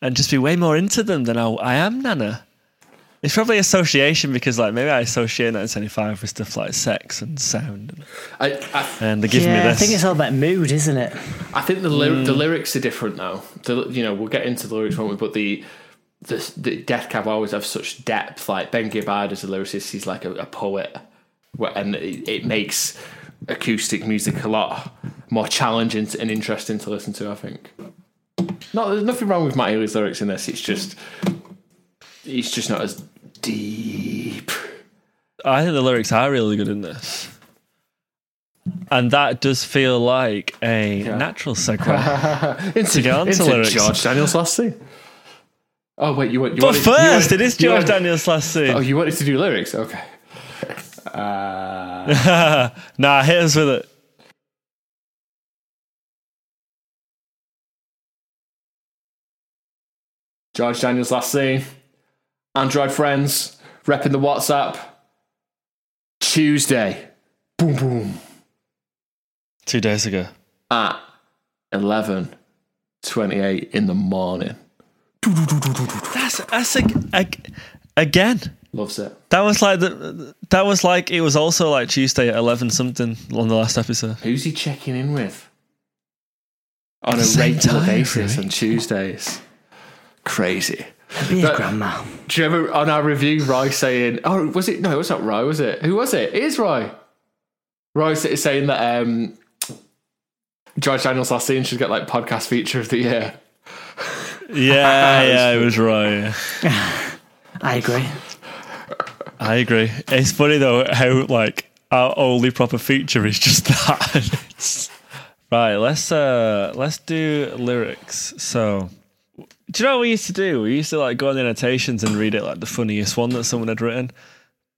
and just be way more into them than I, I am Nana. It's probably association because, like, maybe I associate nineteen seventy-five with stuff like sex and sound, and, I, I, and they give yeah, me this. I think it's all about mood, isn't it? I think the lyri- mm. the lyrics are different now. The, you know, we'll get into the lyrics, won't we? But the The, the Death Cab always have such depth. Like Ben Gibbard is a lyricist, he's like a, a poet, and it, it makes acoustic music a lot more challenging and interesting to listen to, I think. No, there's nothing wrong with Matt Healy's lyrics in this. It's just it's just not as deep. I think the lyrics are really good in this, and that does feel like a yeah. natural segue into, to get onto into lyrics. George Daniels' last scene. Oh, wait, you want... You but wanted, first, you wanted, it is George wanted, Daniels' last scene. Oh, you wanted to do lyrics? Okay. Uh... nah, hit us with it. George Daniels' last scene. Android friends. Repping the WhatsApp. Tuesday. Boom, boom. Two days ago. At eleven twenty-eight in the morning. That's that's a, a, again. Loves it. That was like the, that was like it was also like Tuesday at eleven something on the last episode. Who's he checking in with on a regular basis really? On Tuesdays? Crazy. Be your grandma. Do you remember on our review Roy saying, "Oh, was it? No, it was not Roy, was it? Who was it? It is Roy." Roy saying that um, George Daniels' last scene should get like podcast feature of the year. Yeah, yeah, it was right. I agree. I agree. It's funny though how like our only proper feature is just that. It's... Right, let's uh, let's do lyrics. So, do you know what we used to do? We used to like go on the annotations and read it like the funniest one that someone had written,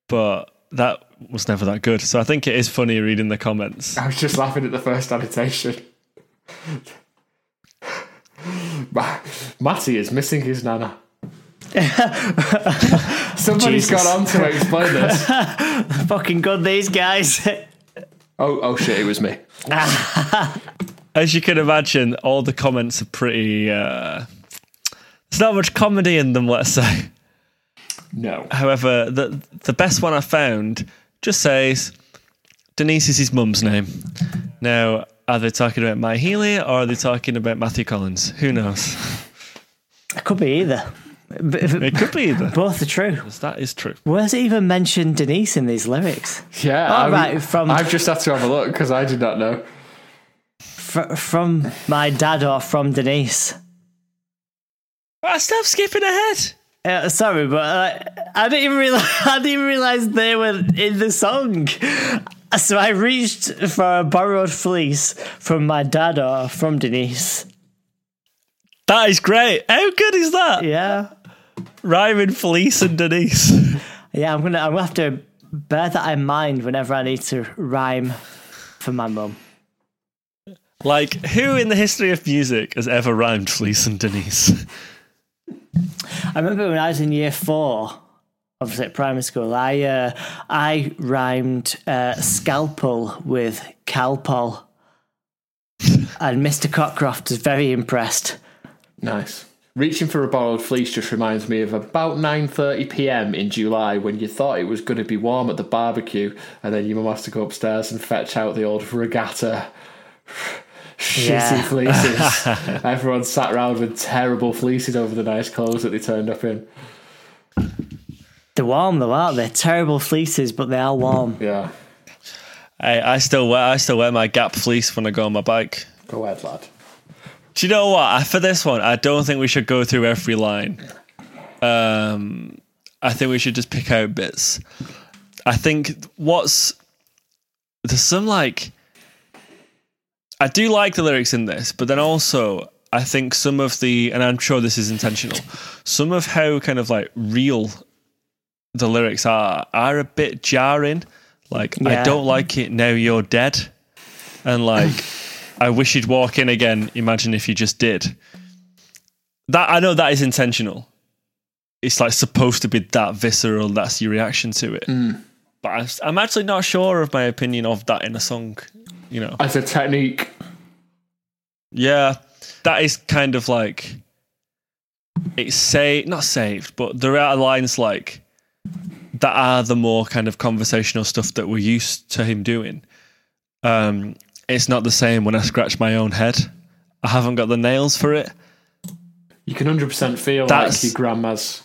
but that was never that good. So I think it is funny reading the comments. I was just laughing at the first annotation. Matty is missing his nana. Somebody's Jesus. Gone on to explain this. Fucking good, these guys. oh, oh shit! It was me. As you can imagine, all the comments are pretty. Uh, there's not much comedy in them, let's say. No. However, the the best one I found just says, Denise is his mum's name. Now, are they talking about Matt Healy or are they talking about Matthew Collins? Who knows? It could be either. It could be either. Both are true. Yes, that is true. Where's it even mentioned Denise in these lyrics? Yeah. All right, from I've just had to have a look because I did not know. Fr- from my dad or from Denise. Oh, stop skipping ahead. Uh, sorry, but uh, I didn't even realize, I didn't even realize they were in the song. So I reached for a borrowed fleece from my dad or from Denise. That is great. How good is that? Yeah. Rhyming fleece and Denise. Yeah, I'm gonna. I'm gonna have to bear that in mind whenever I need to rhyme for my mum. Like, who in the history of music has ever rhymed fleece and Denise? I remember when I was in year four, obviously at primary school, I uh, I rhymed uh, scalpel with calpol, and Mister Cockcroft is very impressed. Nice. Reaching for a borrowed fleece just reminds me of about nine thirty p.m. in July when you thought it was going to be warm at the barbecue, and then your mum has to go upstairs and fetch out the old regatta. Shitty yeah. fleeces. Everyone sat round with terrible fleeces over the nice clothes that they turned up in. They're warm though, aren't they? Terrible fleeces, but they are warm. Yeah. Hey, I still wear I still wear my Gap fleece when I go on my bike. Go ahead, lad. Do you know what? For this one, I don't think we should go through every line. Um, I think we should just pick out bits. I think what's there's some like. I do like the lyrics in this, but then also I think some of the, and I'm sure this is intentional, some of how kind of like real the lyrics are, are a bit jarring. Like, yeah. I don't like it, now you're dead. And like, I wish you'd walk in again, imagine if you just did. That I know that is intentional. It's like supposed to be that visceral, that's your reaction to it. Mm. But I'm actually not sure of my opinion of that in a song. You know, as a technique, yeah, that is kind of like it's saved, not saved, but there are lines like that are the more kind of conversational stuff that we're used to him doing. Um, it's not the same when I scratch my own head. I haven't got the nails for it. You can one hundred percent feel That's, like your grandma's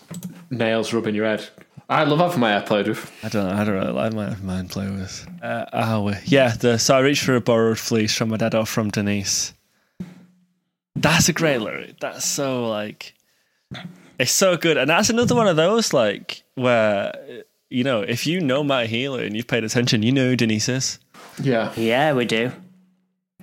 nails rubbing your head. I love having my hair played with. I don't know. I don't really like my mine play with. Uh, oh, yeah. The, so I reached for a borrowed fleece from my dad or from Denise. That's a great lyric. That's so like, it's so good. And that's another one of those like where, you know, if you know Matt Healy and you've paid attention, you know who Denise is. Yeah. Yeah, we do.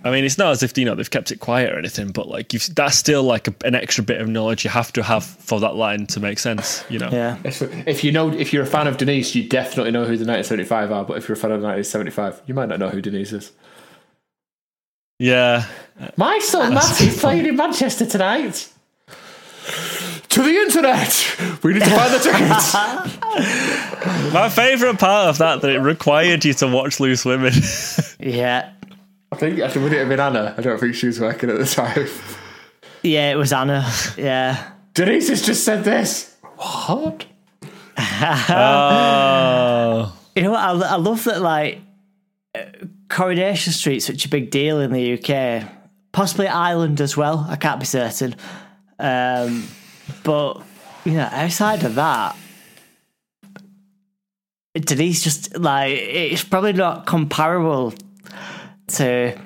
I mean, it's not as if, you know, they've kept it quiet or anything, but like you've, that's still like a, an extra bit of knowledge you have to have for that line to make sense, you know. Yeah. If, if you know, if you're a fan of Denise, you definitely know who the nineteen seventy-five are. But if you're a fan of nineteen seventy-five, you might not know who Denise is. Yeah. My son Matty's playing in Manchester tonight. To the internet, we need to buy the tickets. My favourite part of that that it required you to watch Loose Women. Yeah. I think, actually, would it have been Anna? I don't think she was working at the time. Yeah, it was Anna. Yeah. Denise has just said this. What? Oh. You know what? I, I love that, like, Coronation Street's such a big deal in the U K. Possibly Ireland as well. I can't be certain. Um, but, you know, outside of that, Denise just, like, it's probably not comparable to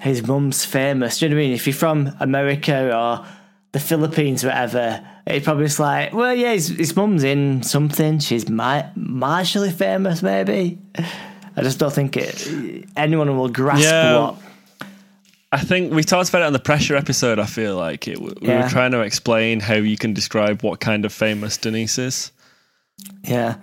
his mum's famous. Do you know what I mean? If you're from America or the Philippines, whatever, it's probably just like, well, yeah, his, his mum's in something. She's mi- marginally famous, maybe. I just don't think it, anyone will grasp yeah, what. I think we talked about it on the Pressure episode. I feel like it, we yeah. were trying to explain how you can describe what kind of famous Denise is. Yeah.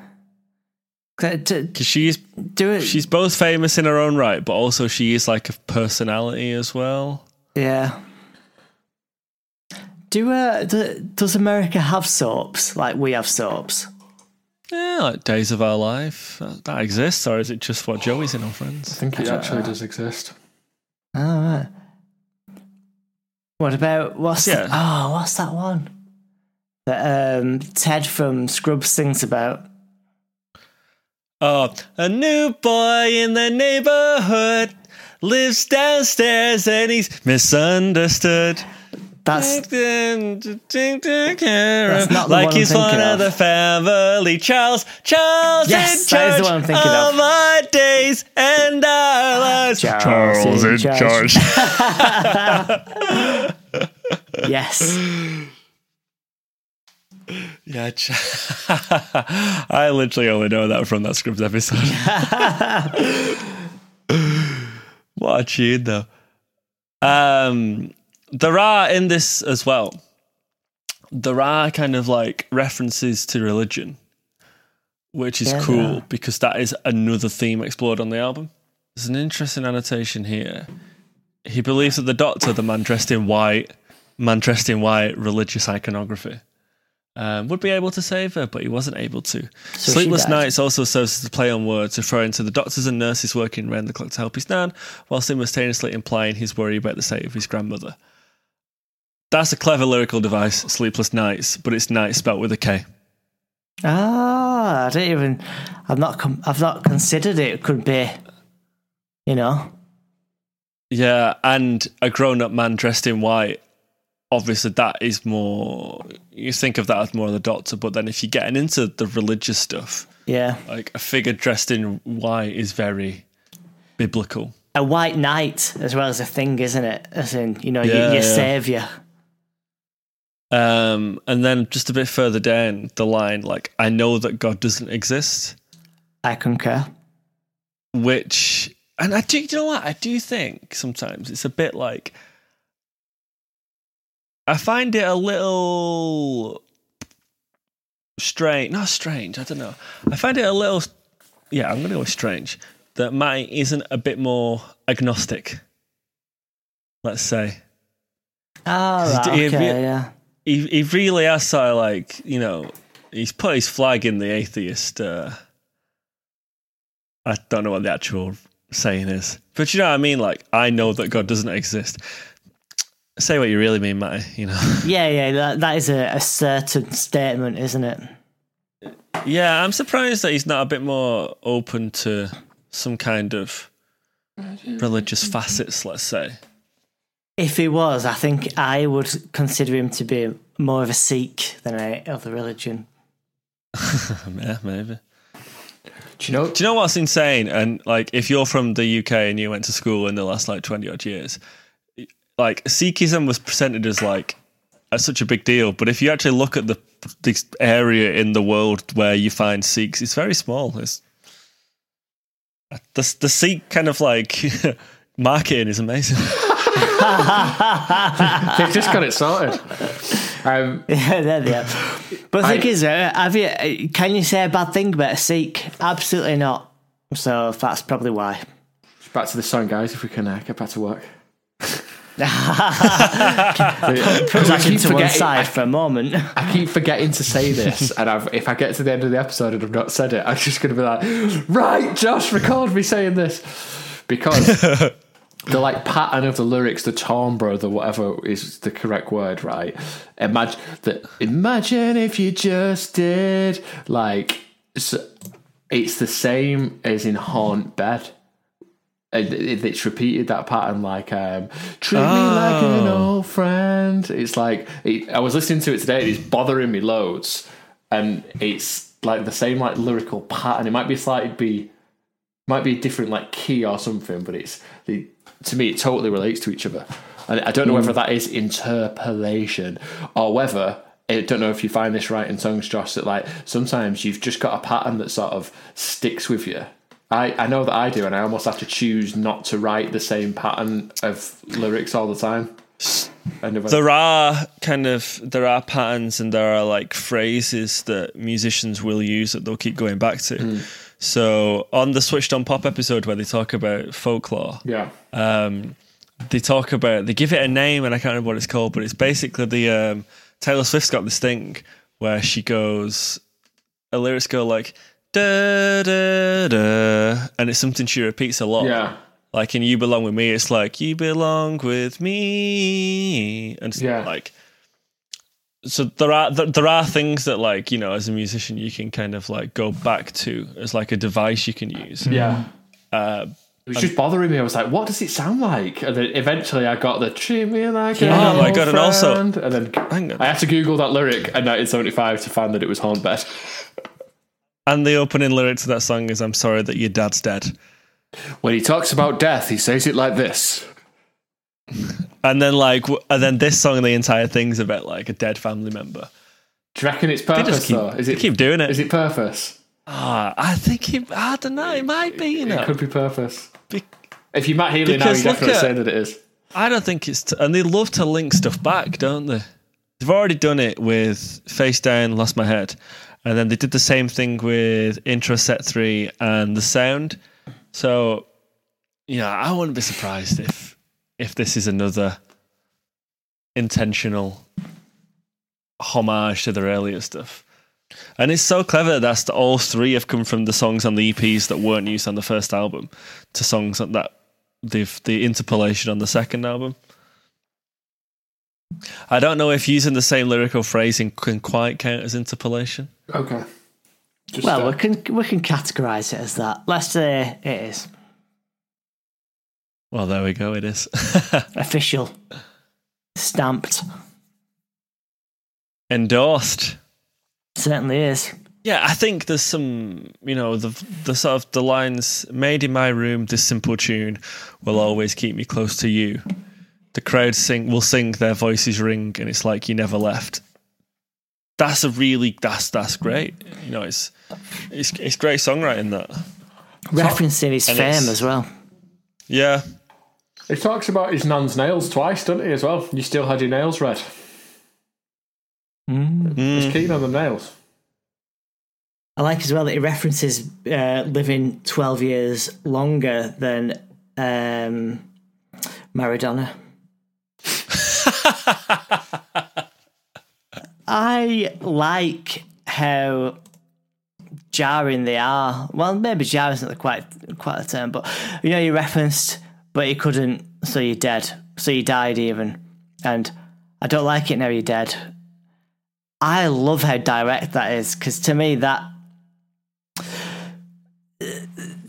Because she's do it. She's both famous in her own right, but also she is like a personality as well. Yeah. Do uh do, does America have soaps like we have soaps? Yeah, like Days of Our Life that, that exists, or is it just what Joey's in on Friends? I think it actually does exist. Oh right. What about what's yeah. the, oh what's that one that um Ted from Scrubs sings about? Oh, a new boy in the neighborhood lives downstairs and he's misunderstood. That's, that's not like one he's one of, of the family. Charles, Charles yes, in charge of, of our days and our lives. Charles, Charles in charge. charge. Yes. Yeah, ch- I literally only know that from that Scrubs episode. What a tune, though. Um. There are, in this as well, there are kind of like references to religion, which is yeah, cool yeah. because that is another theme explored on the album. There's an interesting annotation here. He believes that the doctor, the man dressed in white, man dressed in white, religious iconography, um, would be able to save her, but he wasn't able to. So Sleepless Nights also serves as a play on words, referring to the doctors and nurses working round the clock to help his nan, while simultaneously implying his worry about the state of his grandmother. That's a clever lyrical device, Sleepless Nights, but it's night spelt with a K. Ah, I don't even. I've not. Com- I've not considered it. It could be, you know. Yeah, and a grown-up man dressed in white. Obviously, that is more. You think of that as more of the doctor, but then if you're getting into the religious stuff, yeah, like a figure dressed in white is very biblical. A white knight, as well as a thing, isn't it? As in, you know, yeah, your, your yeah. saviour. Um, and then just a bit further down the line, like, I know that God doesn't exist. I concur. Which, and I do, you know what? I do think sometimes it's a bit like, I find it a little strange, not strange, I don't know. I find it a little, yeah, I'm going to go with strange, that Matty isn't a bit more agnostic, let's say. Oh, right, he, okay, he, yeah. He, he really has sort of like, you know, he's put his flag in the atheist. Uh, I don't know what the actual saying is, but you know what I mean? Like, I know that God doesn't exist. Say what you really mean, Matty, you know? Yeah, yeah, that, that is a, a certain statement, isn't it? Yeah, I'm surprised that he's not a bit more open to some kind of religious facets, let's say. If he was, I think I would consider him to be more of a Sikh than any other religion. Yeah, maybe. Do you know? Do you know what's insane? And like, if you're from the U K and you went to school in the last like twenty odd years, like Sikhism was presented as like as such a big deal, but if you actually look at the this area in the world where you find Sikhs, it's very small. It's the the Sikh kind of like marketing is amazing. They've just got it sorted. Um, yeah, there they are. But the I, thing is, have you? Can you say a bad thing about a Sikh? Absolutely not. So that's probably why. Back to the song, guys. If we can uh, get back to work. Put that into one side for a moment. I keep forgetting to say this, and I've, if I get to the end of the episode and I've not said it, I'm just going to be like, right, Josh, record me saying this, because. The like pattern of the lyrics, the timbre, the whatever is the correct word, right? Imagine that. Imagine if you just did like so it's the same as in Haunt Bed. It, it, it's repeated that pattern like um, treat me oh. like an old friend. It's like it, I was listening to it today. It's bothering me loads, and it's like the same like lyrical pattern. It might be slightly be might be a different like key or something, but it's the to me, it totally relates to each other. And I don't know whether that is interpolation or whether, I don't know if you find this right in songs, Josh, that like sometimes you've just got a pattern that sort of sticks with you. I, I know that I do, and I almost have to choose not to write the same pattern of lyrics all the time. There are kind of, there are patterns and there are like phrases that musicians will use that they'll keep going back to. Mm. So on the Switched On Pop episode where they talk about folklore, yeah, um, they talk about, they give it a name and I can't remember what it's called, but it's basically the, um, Taylor Swift's got this thing where she goes, her lyrics go like, da, da, da, and it's something she repeats a lot. Yeah. Like in You Belong With Me, it's like, you belong with me. And it's yeah. like, so there are there are things that, like, you know, as a musician you can kind of like go back to as like a device you can use. Yeah. Uh, it was and, just bothering me. I was like, what does it sound like? And then eventually I got the treat me like an old friend. Oh my god! And also, and then hang on. I had to Google that lyric in nineteen seventy-five to find that it was Hornbed. And the opening lyric to that song is "I'm sorry that your dad's dead." When he talks about death, he says it like this. And then, like, and then this song and the entire thing's about like a dead family member. Do you reckon it's purpose? They just keep, though? Is it, they keep doing it? Is it purpose? Ah, oh, I think it. I don't know. It might be. You know, it could be purpose. Be- if you Matt Healy now, you definitely at, say that it is. I don't think it's. T- and they love to link stuff back, don't they? They've already done it with Face Down, Lost My Head, and then they did the same thing with Intro Set Three and The Sound. So, you know, I wouldn't be surprised if if this is another intentional homage to their earlier stuff. And it's so clever that all three have come from the songs on the E Ps that weren't used on the first album to songs that they've the interpolation on the second album. I don't know if using the same lyrical phrasing can quite count as interpolation. Okay. Just well, uh, we can we can categorise it as that. Let's say it is. Well, there we go. It is official, stamped, endorsed. Certainly is. Yeah, I think there's some, you know, the the sort of the lines made in my room. This simple tune will always keep me close to you. The crowd sing, will sing, their voices ring, and it's like you never left. That's a really that's that's great. You know, it's it's it's great songwriting that referencing his and fame as well. Yeah, he talks about his nan's nails twice, doesn't he? As well, you still had your nails red. Mm. He's keen on the nails. I like as well that he references uh, living twelve years longer than um, Maradona. I like how jarring they are. Well, maybe jarring isn't quite quite the term, but you know, you referenced, but you couldn't, so you're dead. So you died even. And I don't like it now you're dead. I love how direct that is, because to me that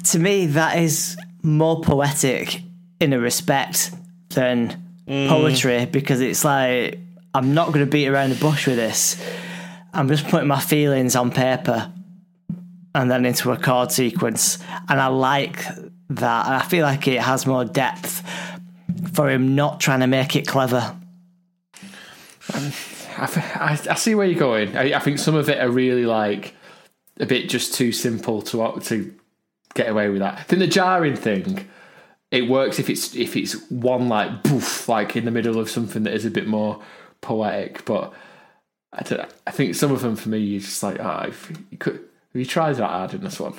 to me that is more poetic in a respect than mm. poetry, because it's like, I'm not going to beat around the bush with this. I'm just putting my feelings on paper and then into a chord sequence. And I like that. And I feel like it has more depth for him not trying to make it clever. Um, I, I, I see where you're going. I, I think some of it are really like a bit just too simple to to get away with that. I think the jarring thing, it works if it's if it's one like poof, like in the middle of something that is a bit more poetic, but I don't know. I think some of them for me, you're just like, ah, oh, you could have you tried that hard in this one?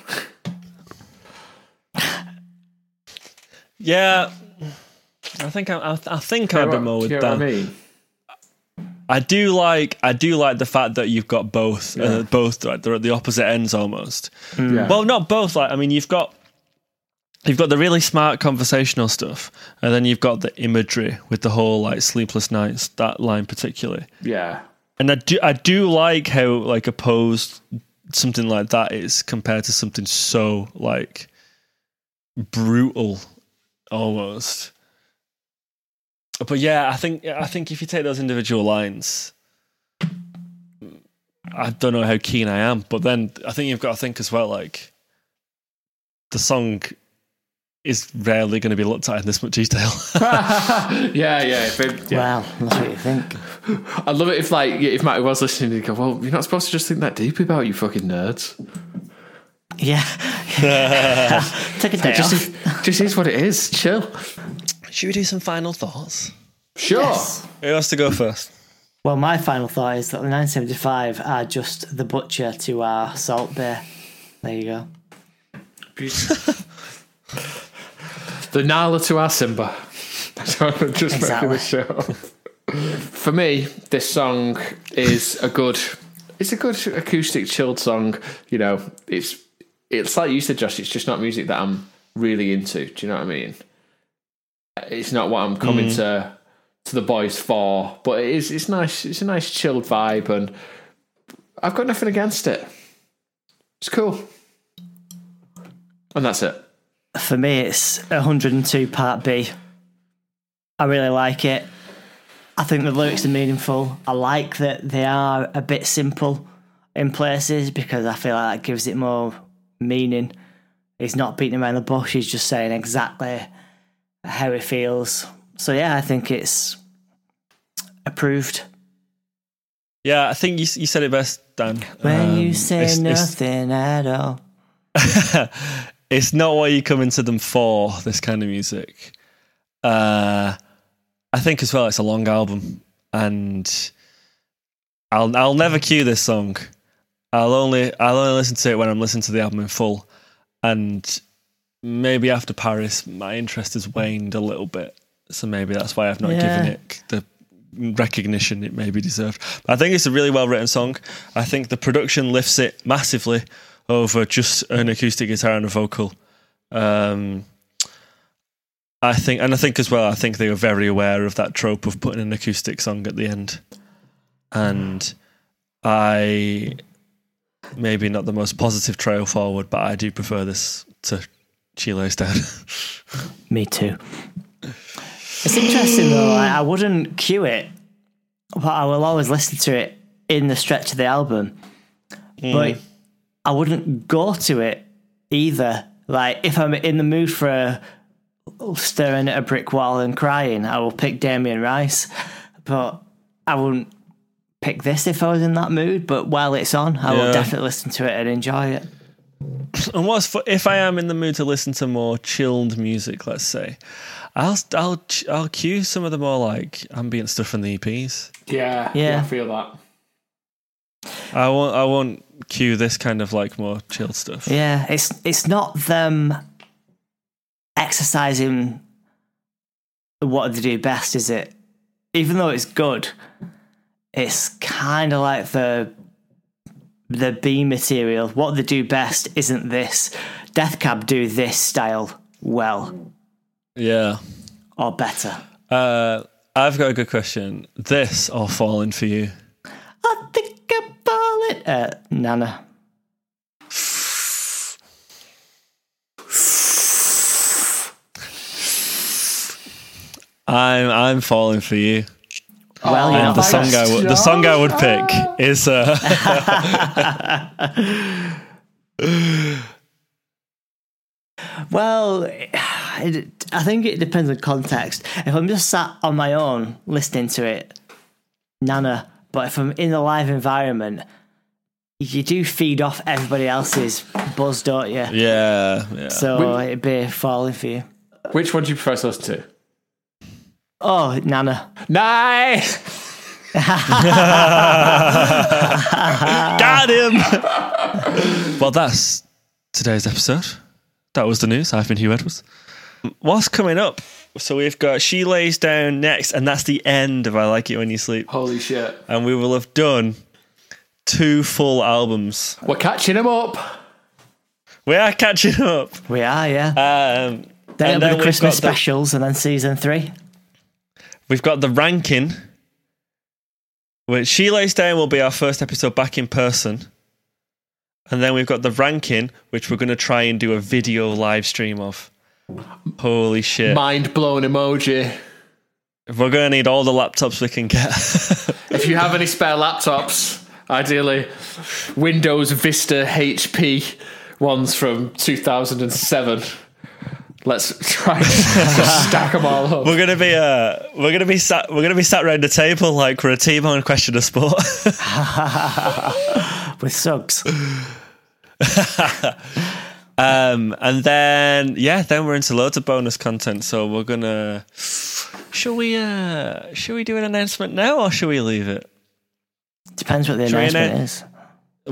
Yeah, I think I, I, I think I'd be more with that. I mean, I do like I do like the fact that you've got both, yeah. uh, both like, they're at the opposite ends almost. Mm. Yeah. Well, not both. Like I mean, you've got. You've got the really smart conversational stuff, and then you've got the imagery with the whole like sleepless nights, that line particularly. Yeah. And I do I do like how like opposed something like that is compared to something so like brutal almost. But yeah, I think I think if you take those individual lines, I don't know how keen I am, but then I think you've got to think as well, like the song is rarely going to be looked at in this much detail. yeah, yeah, it, yeah. Wow, that's what you think. I love it if, like, if Matty was listening, he'd go, well, you're not supposed to just think that deep about you fucking nerds. Yeah. Take a day off. Just is, just is what it is. Chill. Should we do some final thoughts? Sure. Yes. Who has to go first? Well, my final thought is that the nineteen seventy-five are just the butcher to our salt beer. There you go. Beautiful. The Nala to our Simba. That's what I'm just exactly. making the show. For me, this song is a good. It's a good acoustic, chilled song. You know, it's it's like you said, Josh. It's just not music that I'm really into. Do you know what I mean? It's not what I'm coming mm. to to the boys for, but it is, it's nice. It's a nice chilled vibe, and I've got nothing against it. It's cool. And that's it. For me, it's one hundred and two Part B. I really like it. I think the lyrics are meaningful. I like that they are a bit simple in places, because I feel like that gives it more meaning. He's not beating around the bush, he's just saying exactly how he feels. So yeah, I think it's approved. Yeah, I think you you said it best, Dan. When um, you say it's, nothing it's, at all. It's not what you come into them for, this kind of music. Uh, I think as well it's a long album, and I'll I'll never cue this song. I'll only I'll only listen to it when I'm listening to the album in full, and maybe after Paris my interest has waned a little bit. So maybe that's why I've not yeah. given it the recognition it maybe deserved. But I think it's a really well-written song. I think the production lifts it massively over just an acoustic guitar and a vocal. Um, I think, and I think as well, I think they were very aware of that trope of putting an acoustic song at the end. And I, maybe not the most positive trail forward, but I do prefer this to She Lays Down. Me too. It's interesting though, like, I wouldn't cue it, but I will always listen to it in the stretch of the album. Mm. But I wouldn't go to it either. Like, if I'm in the mood for a, staring at a brick wall and crying, I will pick Damien Rice. But I wouldn't pick this if I was in that mood. But while it's on, I yeah. will definitely listen to it and enjoy it. And what's for, if I am in the mood to listen to more chilled music, let's say, I'll I'll I'll cue some of the more like ambient stuff from the E Ps. Yeah, yeah, yeah I feel that. I won't I won't cue this kind of like more chilled stuff. Yeah, it's it's not them exercising what they do best, is it? Even though it's good, it's kind of like the the B material. What they do best isn't this. Death Cab do this style well. Yeah. Or better. Uh, I've got a good question. This or Falling For You? I think I'm falling. Uh, Nana. I'm I'm falling for you. Well, and you know, the song I would the song I would pick is. Uh, well. It, I think it depends on context. If I'm just sat on my own listening to it, Nana. But if I'm in a live environment, you do feed off everybody else's buzz, don't you? Yeah. yeah. So Which, it'd be Falling For You. Which one do you prefer us to? Oh, Nana. Nice. Got him. Well, that's today's episode. That was the news. I've been Hugh Edwards. What's coming up? So we've got She Lays Down next, and that's the end of I Like It When You Sleep. Holy shit. And we will have done two full albums. We're catching them up. We are catching them up. We are, yeah. Um, then it'll be the Christmas specials the, and then season three. We've got the ranking, which She Lays Down will be our first episode back in person. And then we've got the ranking, which we're going to try and do a video live stream of. Holy shit. Mind blown emoji. We're going to need all the laptops we can get. If you have any spare laptops, ideally Windows Vista H P ones from two thousand seven, let's try and stack them all up. We're going to be uh, we're going to be sat we're going to be sat around the table like we're a team on Question of Sport. With subs. Um, and then yeah, then we're into loads of bonus content. So we're gonna shall we uh, shall we do an announcement now or shall we leave it? Depends what the shall announcement annou- is.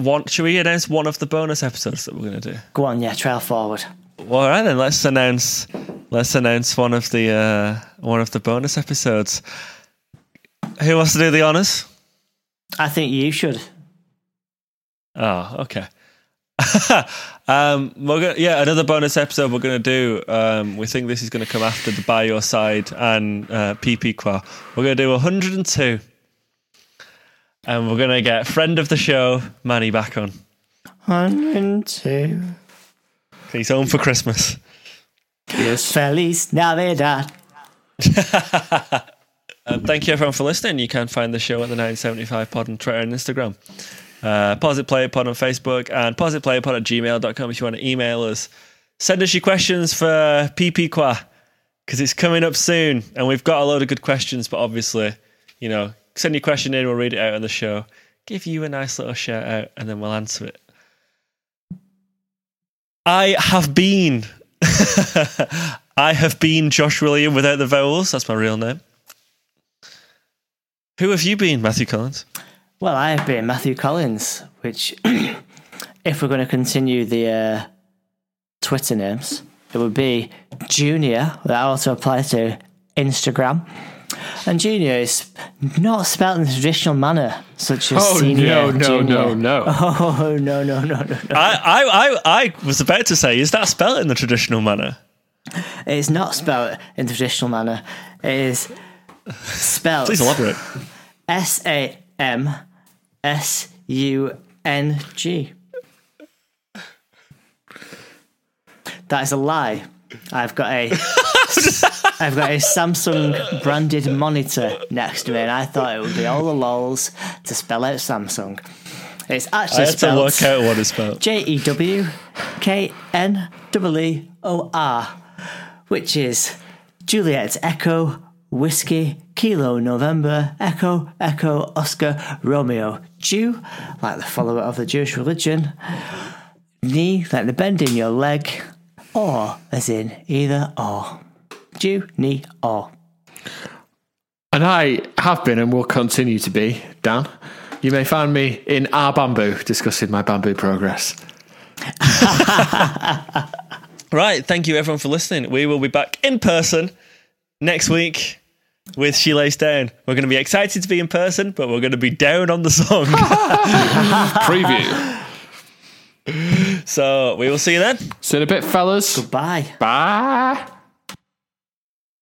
One, should we announce one of the bonus episodes that we're gonna do? Go on, yeah, trail forward. Well, all right then, let's announce let's announce one of the uh, one of the bonus episodes. Who wants to do the honours? I think you should. Oh, okay. um, we're gonna, yeah, another bonus episode we're going to do. Um, we think this is going to come after the By Your Side and uh, P P Qua. We're going to do one hundred two. And we're going to get friend of the show, Manny, back on. one hundred two. He's home for Christmas. Yes. Feliz Navidad. um, thank you everyone for listening. You can find the show at the nine seventy-five Pod on Twitter and Instagram. Uh, Pause It Play It Pod on Facebook and Pause It Play It Pod at gmail dot com if you want to email us. Send us your questions for P P Qua, because it's coming up soon and we've got a load of good questions, but obviously, you know, send your question in, we'll read it out on the show, give you a nice little shout out, and then we'll answer it. I have been I have been Josh William without the vowels. That's my real name. Who have you been, Matthew Collins? Well, I have been Matthew Collins, which if we're going to continue the uh, Twitter names, it would be Junior. That also applies to Instagram. And Junior is not spelled in the traditional manner, such as oh, senior. Oh, no, no, no, no. Oh, no, no, no, no, no. I, I, I was about to say, is that spelled in the traditional manner? It is not spelled in the traditional manner. It is spelled... Please elaborate. S A M S U N G. That is a lie. I've got a... I've got a Samsung branded monitor next to me, and I thought it would be all the lols to spell out Samsung. It's actually spelled. I had to work out what it's spelled. J E W K N E E O R, which is Juliet Echo Whiskey Kilo November Echo Echo Oscar Romeo Jew, like the follower of the Jewish religion. Knee, like the bend in your leg, or as in either or. Junior. And I have been and will continue to be Dan. You may find me in our bamboo discussing my bamboo progress. Right, thank you everyone for listening. We will be back in person next week with She Lays Down. We're going to be excited to be in person, but we're going to be down on the song. Preview. So we will see you then. See you in a bit, fellas. Goodbye. Bye.